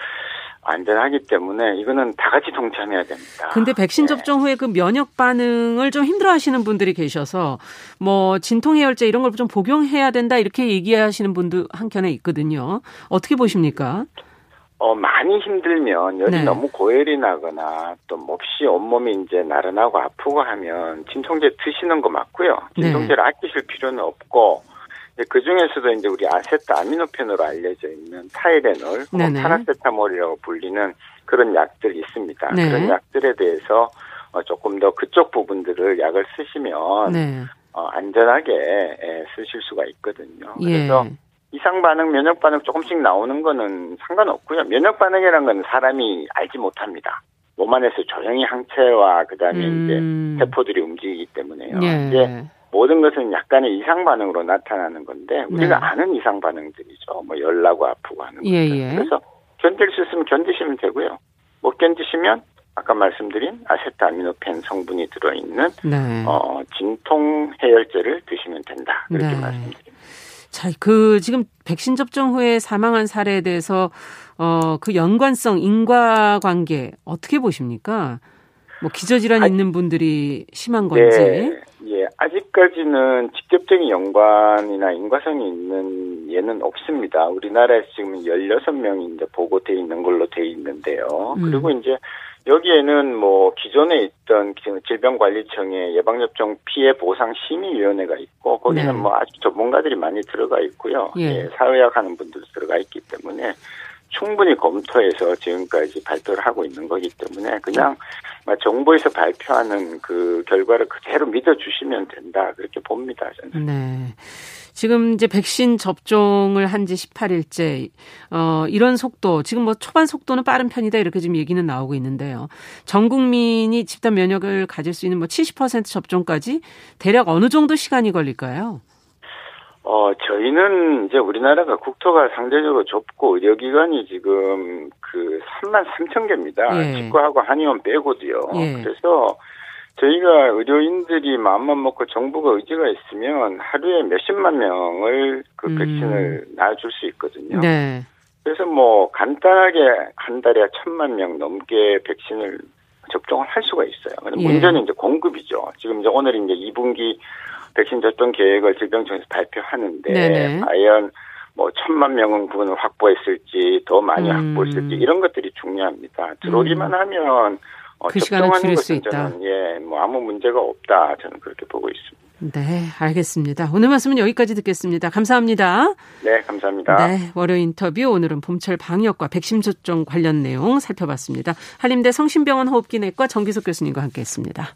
안전하기 때문에 이거는 다 같이 동참해야 됩니다. 근데 백신 접종 후에 그 면역 반응을 좀 힘들어하시는 분들이 계셔서 뭐 진통해열제 이런 걸 좀 복용해야 된다 이렇게 얘기하시는 분도 한켠에 있거든요. 어떻게 보십니까? 많이 힘들면 열이 너무 고열이 나거나 또 몹시 온몸이 이제 나른하고 아프고 하면 진통제 드시는 거 맞고요. 진통제를 아끼실 필요는 없고 그 중에서도 이제 우리 아세트아미노펜으로 알려져 있는 타이레놀, 파라세타몰이라고 불리는 그런 약들이 있습니다. 그런 약들에 대해서 조금 더 그쪽 부분들을 약을 쓰시면 안전하게 쓰실 수가 있거든요. 그래서 이상 반응, 면역 반응 조금씩 나오는 거는 상관없고요. 면역 반응이라는 건 사람이 알지 못합니다. 몸 안에서 조용히 항체와 그다음에 이제 세포들이 움직이기 때문에요. 이제 모든 것은 약간의 이상 반응으로 나타나는 건데 우리가 아는 이상 반응들이죠. 뭐 열나고 아프고 하는 것들. 그래서 견딜 수 있으면 견디시면 되고요. 못 견디시면 아까 말씀드린 아세트아미노펜 성분이 들어있는 진통 해열제를 드시면 된다. 그렇게 말씀드립니다. 자, 지금 백신 접종 후에 사망한 사례에 대해서, 그 연관성, 인과관계, 어떻게 보십니까? 뭐, 기저질환 있는 분들이 심한 건지. 예, 아직까지는 직접적인 연관이나 인과성이 있는 예는 없습니다. 우리나라에서 지금 16명이 이제 보고되어 있는 걸로 되어 있는데요. 그리고 이제, 여기에는 뭐 기존에 있던 질병관리청의 예방접종 피해 보상 심의위원회가 있고 거기는 뭐 아주 전문가들이 많이 들어가 있고요. 사회학 하는 분들도 들어가 있기 때문에 충분히 검토해서 지금까지 발표를 하고 있는 거기 때문에 그냥 정부에서 발표하는 그 결과를 그대로 믿어주시면 된다 그렇게 봅니다, 저는. 네. 지금 이제 백신 접종을 한 지 18일째, 이런 속도, 지금 뭐 초반 속도는 빠른 편이다 이렇게 지금 얘기는 나오고 있는데요. 전 국민이 집단 면역을 가질 수 있는 뭐 70% 접종까지 대략 어느 정도 시간이 걸릴까요? 저희는 이제 우리나라가 국토가 상대적으로 좁고 의료기관이 지금 그 33,000개입니다. 치과하고 한의원 빼고도요. 그래서 저희가 의료인들이 마음만 먹고 정부가 의지가 있으면 하루에 몇십만 명을 그 백신을 놔줄 수 있거든요. 그래서 뭐 간단하게 한 달에 1,000만 명 넘게 백신을 접종을 할 수가 있어요. 그런데 문제는 이제 공급이죠. 지금 이제 오늘 이제 2분기 백신 접종 계획을 질병청에서 발표하는데 과연 뭐 1,000만 명 분을 확보했을지 더 많이 확보했을지 이런 것들이 중요합니다. 들어오기만 하면 그 시간을 줄일 수 있다. 저는 뭐 아무 문제가 없다. 저는 그렇게 보고 있습니다. 네, 알겠습니다. 오늘 말씀은 여기까지 듣겠습니다. 감사합니다. 네, 감사합니다. 네, 월요일 인터뷰 오늘은 봄철 방역과 백신 접종 관련 내용 살펴봤습니다. 한림대 성심병원 호흡기내과 정기석 교수님과 함께했습니다.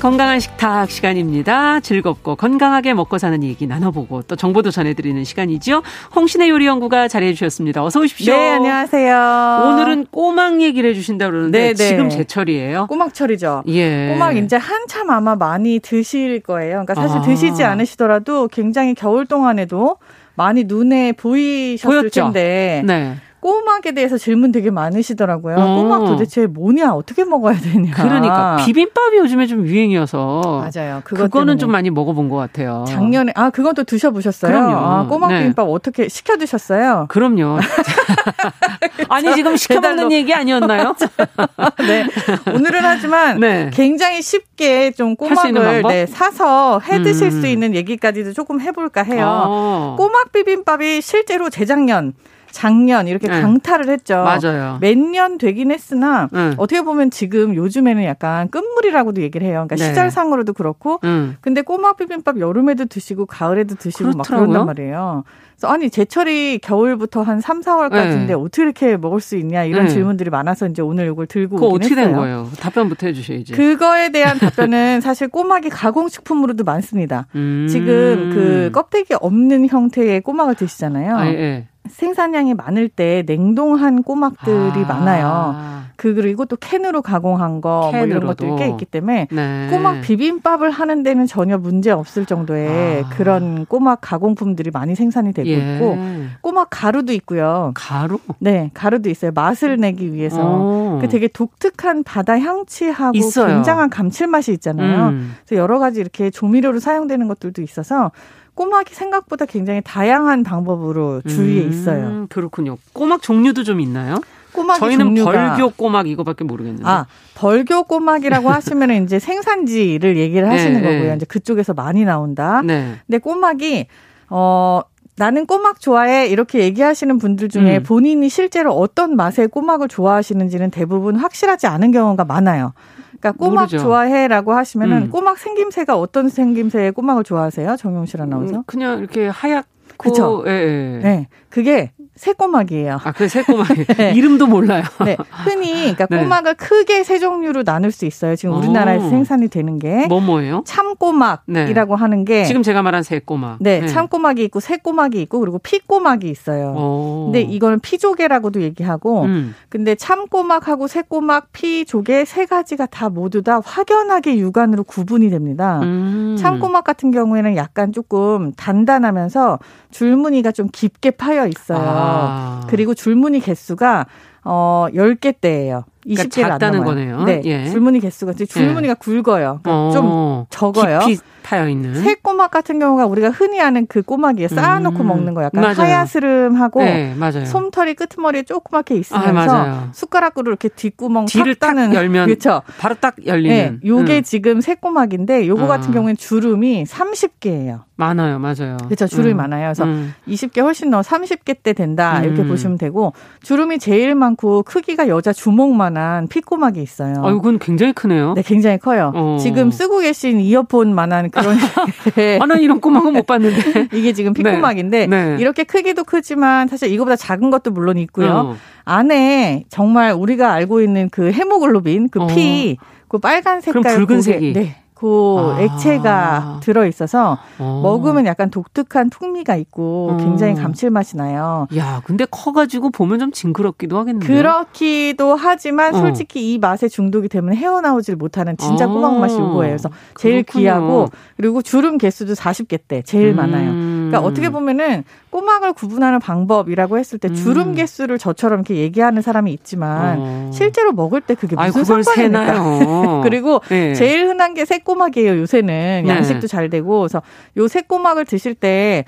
건강한 식탁 시간입니다. 즐겁고 건강하게 먹고 사는 얘기 나눠보고 또 정보도 전해드리는 시간이죠. 홍신의 요리연구가 자리해 주셨습니다. 어서 오십시오. 네, 안녕하세요. 오늘은 꼬막 얘기를 해주신다고 그러는데 네네. 지금 제철이에요. 꼬막철이죠. 예. 꼬막 이제 한참 아마 많이 드실 거예요. 그러니까 사실 드시지 않으시더라도 굉장히 겨울 동안에도 많이 눈에 보이셨을 보였죠? 텐데. 네. 꼬막에 대해서 질문 되게 많으시더라고요. 꼬막 도대체 뭐냐? 어떻게 먹어야 되냐? 그러니까 비빔밥이 요즘에 좀 유행이어서 맞아요. 그거는 좀 많이 먹어본 것 같아요. 작년에 그건 또 드셔보셨어요? 그럼요. 꼬막 비빔밥 네. 어떻게 시켜 드셨어요? 그럼요. 아니 지금 시켜 먹는 얘기 아니었나요? 네. 오늘은 하지만 네. 굉장히 쉽게 좀 꼬막을 네, 사서 해 드실 수 있는 얘기까지도 조금 해볼까 해요. 꼬막 비빔밥이 실제로 작년 이렇게 네. 강타를 했죠. 맞아요. 몇 년 되긴 했으나 어떻게 보면 지금 요즘에는 약간 끝물이라고도 얘기를 해요. 그러니까 네. 시절상으로도 그렇고 근데 꼬막 비빔밥 여름에도 드시고 가을에도 드시고 그렇더라고요. 막 그런단 말이에요. 그래서 아니 제철이 겨울부터 한 3, 4월까지인데 네. 어떻게 이렇게 먹을 수 있냐 이런 네. 질문들이 많아서 이제 오늘 이걸 들고 오긴 했어요. 그거 어떻게 된 거예요? 답변부터 해 주셔야지. 그거에 대한 답변은 사실 꼬막이 가공식품으로도 많습니다. 지금 그 껍데기 없는 형태의 꼬막을 드시잖아요. 아, 예. 생산량이 많을 때 냉동한 꼬막들이 많아요. 그리고 또 캔으로 가공한 거 뭐 이런 것들이 꽤 있기 때문에 네. 꼬막 비빔밥을 하는 데는 전혀 문제 없을 정도의 그런 꼬막 가공품들이 많이 생산이 되고 예. 있고 꼬막 가루도 있고요. 가루? 네. 가루도 있어요. 맛을 내기 위해서. 그 되게 독특한 바다 향취하고 있어요. 굉장한 감칠맛이 있잖아요. 그래서 여러 가지 이렇게 조미료로 사용되는 것들도 있어서 꼬막이 생각보다 굉장히 다양한 방법으로 주위에 있어요. 그렇군요. 꼬막 종류도 좀 있나요? 꼬막이 저희는 종류가 벌교 꼬막 이거밖에 모르겠는데. 벌교 꼬막이라고 하시면 이제 생산지를 얘기를 하시는 네, 거고요. 이제 그쪽에서 많이 나온다. 네. 근데 꼬막이 나는 꼬막 좋아해 이렇게 얘기하시는 분들 중에 본인이 실제로 어떤 맛의 꼬막을 좋아하시는지는 대부분 확실하지 않은 경우가 많아요. 그러니까 꼬막 모르죠. 좋아해라고 하시면은 꼬막 생김새가 어떤 생김새의 꼬막을 좋아하세요? 정용실 아나운서? 그냥 이렇게 하얗고. 그렇죠. 예, 예. 네. 그게 새꼬막이에요. 그게 새꼬막이에요. 네. 이름도 몰라요. 네. 흔히 그러니까 네. 꼬막을 크게 세 종류로 나눌 수 있어요. 지금 우리나라에서 생산이 되는 게. 뭐예요? 참꼬막이라고 네. 하는 게. 지금 제가 말한 새꼬막. 네. 네. 참꼬막이 있고 새꼬막이 있고 그리고 피꼬막이 있어요. 근데 이거는 피조개라고도 얘기하고 근데 참꼬막하고 새꼬막, 피조개 세 가지가 다 모두 다 확연하게 육안으로 구분이 됩니다. 참꼬막 같은 경우에는 약간 조금 단단하면서 줄무늬가 좀 깊게 파여 있어요. 그리고 줄무늬 개수가 10개대예요. 20개가 그러니까 작다는 거네요. 네, 예. 줄무늬 개수가 줄무늬가 굵어요. 그러니까 좀 적어요. 깊이 파여 있는. 새꼬막 같은 경우가 우리가 흔히 아는 그 꼬막이에요. 쌓아놓고 먹는 거 약간 맞아요. 하야스름하고 네, 맞아요. 솜털이 끄트머리에 조그맣게 있으면서 숟가락으로 이렇게 뒷구멍 뒤를 딱 열면 그렇죠. 바로 딱 열리는. 이게 네, 지금 새꼬막인데 요거 같은 경우에는 주름이 30개예요. 많아요. 맞아요. 그렇죠. 주름이 많아요. 그래서 20개 훨씬 넘어 30개대 된다. 이렇게 보시면 되고 주름이 제일 많고 크기가 여자 주먹만한 피꼬막이 있어요. 이건 굉장히 크네요. 네. 굉장히 커요. 지금 쓰고 계신 이어폰만한 그런. 난 이런 꼬막은 못 봤는데. 이게 지금 피꼬막인데 네. 네. 이렇게 크기도 크지만 사실 이거보다 작은 것도 물론 있고요. 안에 정말 우리가 알고 있는 그 헤모글로빈, 그 피, 그 빨간 색깔. 그럼 붉은색이. 네. 그 액체가 들어있어서 먹으면 약간 독특한 풍미가 있고 굉장히 감칠맛이 나요. 야, 근데 커가지고 보면 좀 징그럽기도 하겠네요. 그렇기도 하지만 솔직히 이 맛에 중독이 되면 헤어나오질 못하는 진짜 꼬막 맛이 이거예요. 그래서 제일 귀하고 그리고 주름 개수도 40개대 제일 많아요. 그러니까 어떻게 보면은 꼬막을 구분하는 방법이라고 했을 때 주름 개수를 저처럼 이렇게 얘기하는 사람이 있지만 실제로 먹을 때 그게 무슨 상관이니까. 그리고 네. 제일 흔한 게 새꼬막이에요. 요새는 양식도 네. 잘 되고 그래서 요 새꼬막을 드실 때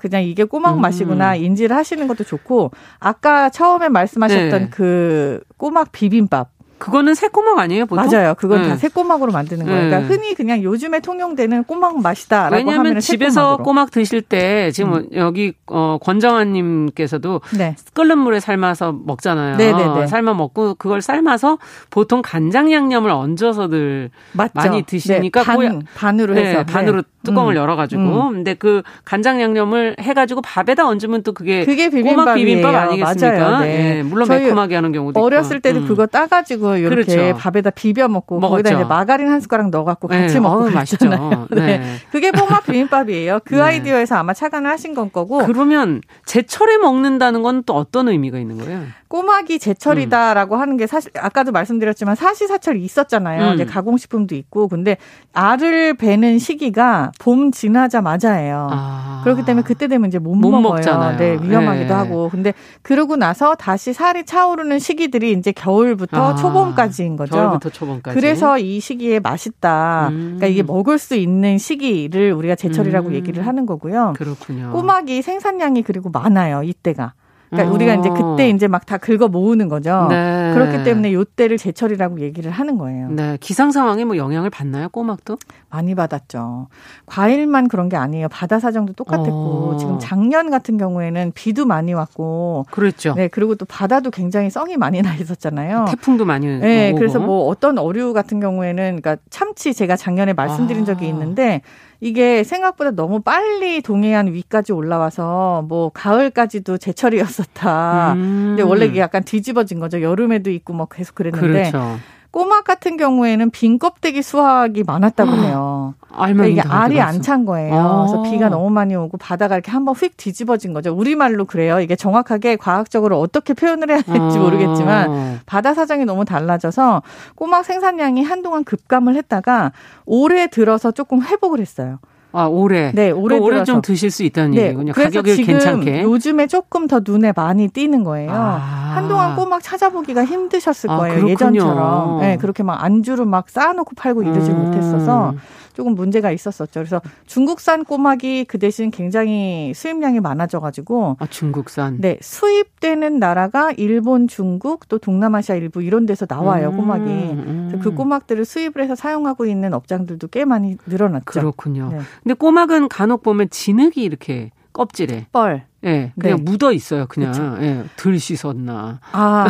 그냥 이게 꼬막 맛이구나 인지를 하시는 것도 좋고 아까 처음에 말씀하셨던 네. 그 꼬막 비빔밥. 그거는 새꼬막 아니에요, 보통? 맞아요. 그건 다 새꼬막으로 만드는 거예요. 그러니까 흔히 그냥 요즘에 통용되는 꼬막 맛이다라고 하면 새꼬막으로. 왜냐하면 집에서 꼬막 드실 때 지금 여기 권정아님께서도 네. 끓는 물에 삶아서 먹잖아요. 네네네. 삶아 먹고 그걸 삶아서 보통 간장 양념을 얹어서들 맞죠. 많이 드시니까 네. 반으로 해서. 네. 반으로 뚜껑을 열어가지고. 근데 그 간장 양념을 해가지고 밥에다 얹으면 또 그게 꼬막 비빔밥 아니겠습니까? 맞아요. 네. 네. 물론 매콤하게 하는 경우도 어렸을 때도 그거 따가지고 이렇게 그렇죠. 밥에다 비벼 먹고 거기다 이제 마가린 한 숟가락 넣어갖고 같이 네. 먹고 맛있잖아요. 네. 네. 그게 꼬막 비빔밥이에요. 그 네. 아이디어에서 아마 착안을 하신 건 거고. 그러면 제철에 먹는다는 건 또 어떤 의미가 있는 거예요? 꼬막이 제철이다라고 하는 게 사실 아까도 말씀드렸지만 사시사철 있었잖아요. 이제 가공식품도 있고. 근데 알을 베는 시기가 봄 지나자마자예요. 아. 그렇기 때문에 그때 되면 이제 못 먹어요. 먹잖아요. 네, 위험하기도 네. 하고. 근데 그러고 나서 다시 살이 차오르는 시기들이 이제 겨울부터 초봄까지인 거죠. 겨울부터 초봄까지. 그래서 이 시기에 맛있다. 그러니까 이게 먹을 수 있는 시기를 우리가 제철이라고 얘기를 하는 거고요. 그렇군요. 꼬막이 생산량이 그리고 많아요. 이때가. 그러니까 우리가 이제 그때 이제 막 다 긁어 모으는 거죠. 네. 그렇기 때문에 요때를 제철이라고 얘기를 하는 거예요. 네. 기상 상황에 뭐 영향을 받나요? 꼬막도? 많이 받았죠. 과일만 그런 게 아니에요. 바다 사정도 똑같았고 지금 작년 같은 경우에는 비도 많이 왔고 그렇죠. 네. 그리고 또 바다도 굉장히 썽이 많이 나 있었잖아요. 태풍도 많이 네, 오고. 그래서 뭐 어떤 어류 같은 경우에는 그러니까 참치 제가 작년에 말씀드린 적이 있는데 이게 생각보다 너무 빨리 동해안 위까지 올라와서 뭐 가을까지도 제철이었었다. 근데 원래 이게 약간 뒤집어진 거죠. 여름에도 있고 막 계속 그랬는데. 그렇죠. 꼬막 같은 경우에는 빈 껍데기 수확이 많았다고 해요. 그러니까 이게 알이 안 찬 거예요. 그래서 비가 너무 많이 오고 바다가 이렇게 한번 휙 뒤집어진 거죠. 우리말로 그래요. 이게 정확하게 과학적으로 어떻게 표현을 해야 될지 모르겠지만 바다 사정이 너무 달라져서 꼬막 생산량이 한동안 급감을 했다가 올해 들어서 조금 회복을 했어요. 아, 올해. 네, 올해 좀 드실 수 있다는 네, 얘기군요. 가격이 지금 괜찮게. 요즘에 조금 더 눈에 많이 띄는 거예요. 한동안 꼬막 찾아보기가 힘드셨을 거예요. 그렇군요. 예전처럼. 네, 그렇게 막 안주로 막 쌓아놓고 팔고 이러지 못했어서 조금 문제가 있었었죠. 그래서 중국산 꼬막이 그 대신 굉장히 수입량이 많아져가지고. 아, 중국산? 네, 수입되는 나라가 일본, 중국, 또 동남아시아 일부 이런 데서 나와요, 꼬막이. 그래서 그 꼬막들을 수입을 해서 사용하고 있는 업장들도 꽤 많이 늘어났죠. 그렇군요. 네. 근데 꼬막은 간혹 보면 진흙이 이렇게 껍질에 뻘, 예, 네, 그냥 네. 묻어 있어요. 그냥 예, 덜 씻었나. 아,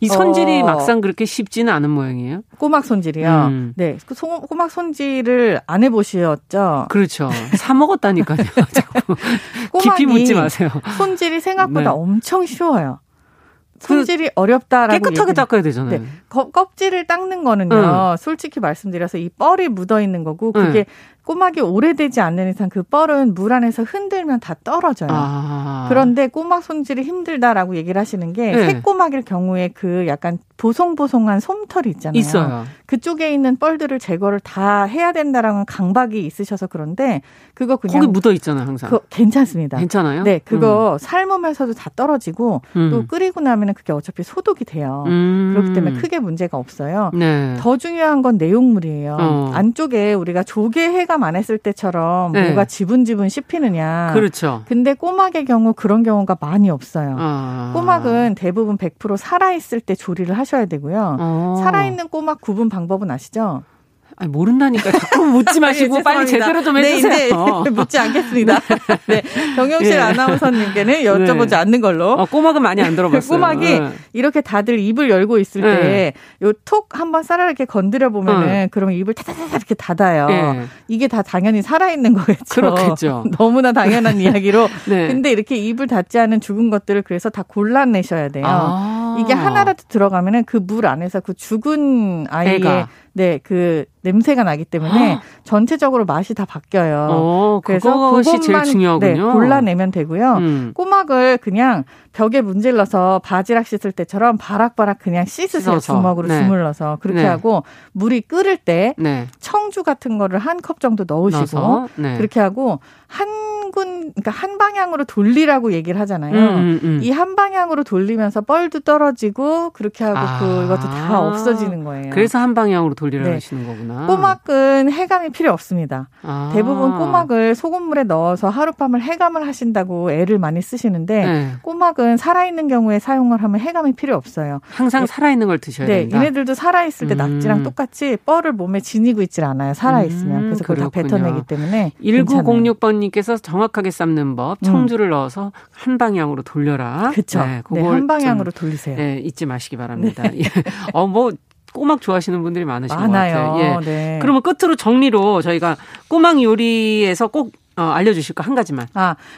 이 손질이 막상 그렇게 쉽지는 않은 모양이에요. 꼬막 손질이요. 네, 꼬막 손질을 안 해보셨죠? 그렇죠. 사 먹었다니까요. 자꾸 깊이 묻지 마세요. 손질이 생각보다 네. 엄청 쉬워요. 손질이 어렵다라고 깨끗하게 얘기는. 닦아야 되잖아요. 네. 껍질을 닦는 거는요. 솔직히 말씀드려서 이 뻘이 묻어있는 거고 그게 꼬막이 오래되지 않는 이상 그 뻘은 물 안에서 흔들면 다 떨어져요. 그런데 꼬막 손질이 힘들다라고 얘기를 하시는 게 새꼬막일 경우에 그 약간 보송보송한 솜털이 있잖아요. 있어요. 그쪽에 있는 뻘들을 제거를 다 해야 된다라는 강박이 있으셔서 그런데 그거 그냥. 거기 묻어있잖아요. 항상. 괜찮습니다. 괜찮아요? 네. 그거 삶으면서도 다 떨어지고 또 끓이고 나면 그게 어차피 소독이 돼요. 그렇기 때문에 크게 문제가 없어요. 네. 더 중요한 건 내용물이에요. 안쪽에 우리가 조개 해가 많았을 때처럼 네. 뭐가 지분지분 씹히느냐. 그렇죠. 근데 꼬막의 경우 그런 경우가 많이 없어요. 꼬막은 대부분 100% 살아있을 때 조리를 하셔야 되고요. 살아있는 꼬막 구분 방법은 아시죠? 아니, 모른다니까. 자꾸 묻지 마시고 네, 빨리 제대로 좀 해주세요. 네, 묻지 않겠습니다. 네, 정용실 아나운서님께는 여쭤보지 않는 걸로. 꼬막은 많이 안 들어봤어요. 꼬막이 이렇게 다들 입을 열고 있을 때 요 톡 한번 쌀알 이렇게 건드려 보면은 그러면 입을 타다다다 이렇게 닫아요. 이게 다 당연히 살아있는 거겠죠. 그렇겠죠. 너무나 당연한 이야기로. 네. 근데 이렇게 입을 닫지 않은 죽은 것들을 그래서 다 골라내셔야 돼요. 이게 하나라도 들어가면은 그 물 안에서 그 죽은 아이의 네, 그 냄새가 나기 때문에 전체적으로 맛이 다 바뀌어요. 그래서 그것이 제일 중요하군요. 네, 골라내면 되고요. 꼬막을 그냥 벽에 문질러서 바지락 씻을 때처럼 바락바락 그냥 씻으세요. 씻어서. 주먹으로 네. 주물러서 그렇게 네. 하고 물이 끓을 때 네. 청주 같은 거를 한 컵 정도 넣으시고 네. 그렇게 하고 그러니까 한 방향으로 돌리라고 얘기를 하잖아요. 이 한 방향으로 돌리면서 뻘도 떨어지고 그렇게 하고 그것도 다 없어지는 거예요. 그래서 한 방향으로 돌리라고 네. 하시는 거구나. 꼬막은 해감이 필요 없습니다. 대부분 꼬막을 소금물에 넣어서 하룻밤을 해감을 하신다고 애를 많이 쓰시는데 꼬막은 살아있는 경우에 사용을 하면 해감이 필요 없어요. 항상 살아있는 걸 드셔야 된다. 얘네들도 살아있을 때 낙지랑 똑같이 뻘을 몸에 지니고 있질 않아요. 살아있으면. 그래서 그걸 그렇군요. 다 뱉어내기 때문에 1906번님께서 정확하게 삶는 법, 청주를 넣어서 한 방향으로 돌려라. 그렇죠. 네, 한 방향으로 돌리세요. 네, 잊지 마시기 바랍니다. 네. 뭐 꼬막 좋아하시는 분들이 많으신 것 같아요. 예. 네. 그러면 끝으로 정리로 저희가 꼬막 요리에서 꼭 알려주실까 한 가지만.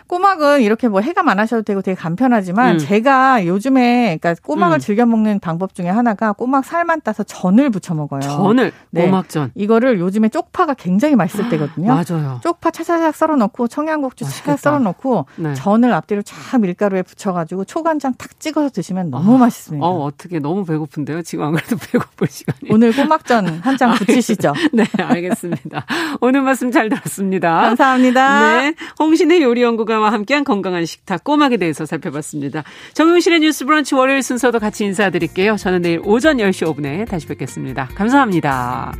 꼬막은 이렇게 뭐 해감 안 하셔도 되고 되게 간편하지만 제가 요즘에 그러니까 꼬막을 즐겨 먹는 방법 중에 하나가 꼬막 살만 따서 전을 부쳐 먹어요. 전을. 네. 꼬막전. 이거를 요즘에 쪽파가 굉장히 맛있을 때거든요. 맞아요. 쪽파 차차삭 썰어 넣고 청양고추 차차삭 썰어 넣고 네. 전을 앞뒤로 쫙 밀가루에 부쳐가지고 초간장 탁 찍어서 드시면 너무 맛있습니다. 어떻게 너무 배고픈데요. 지금 안 그래도 배고플 시간이. 오늘 꼬막전 한 장 부치시죠. 네, 알겠습니다. 오늘 말씀 잘 들었습니다. 감사합니다. 네, 홍신의 요리연구가와 함께한 건강한 식탁 꼬막에 대해서 살펴봤습니다. 정용실의 뉴스 브런치 월요일 순서도 같이 인사드릴게요. 저는 내일 오전 10시 5분에 다시 뵙겠습니다. 감사합니다.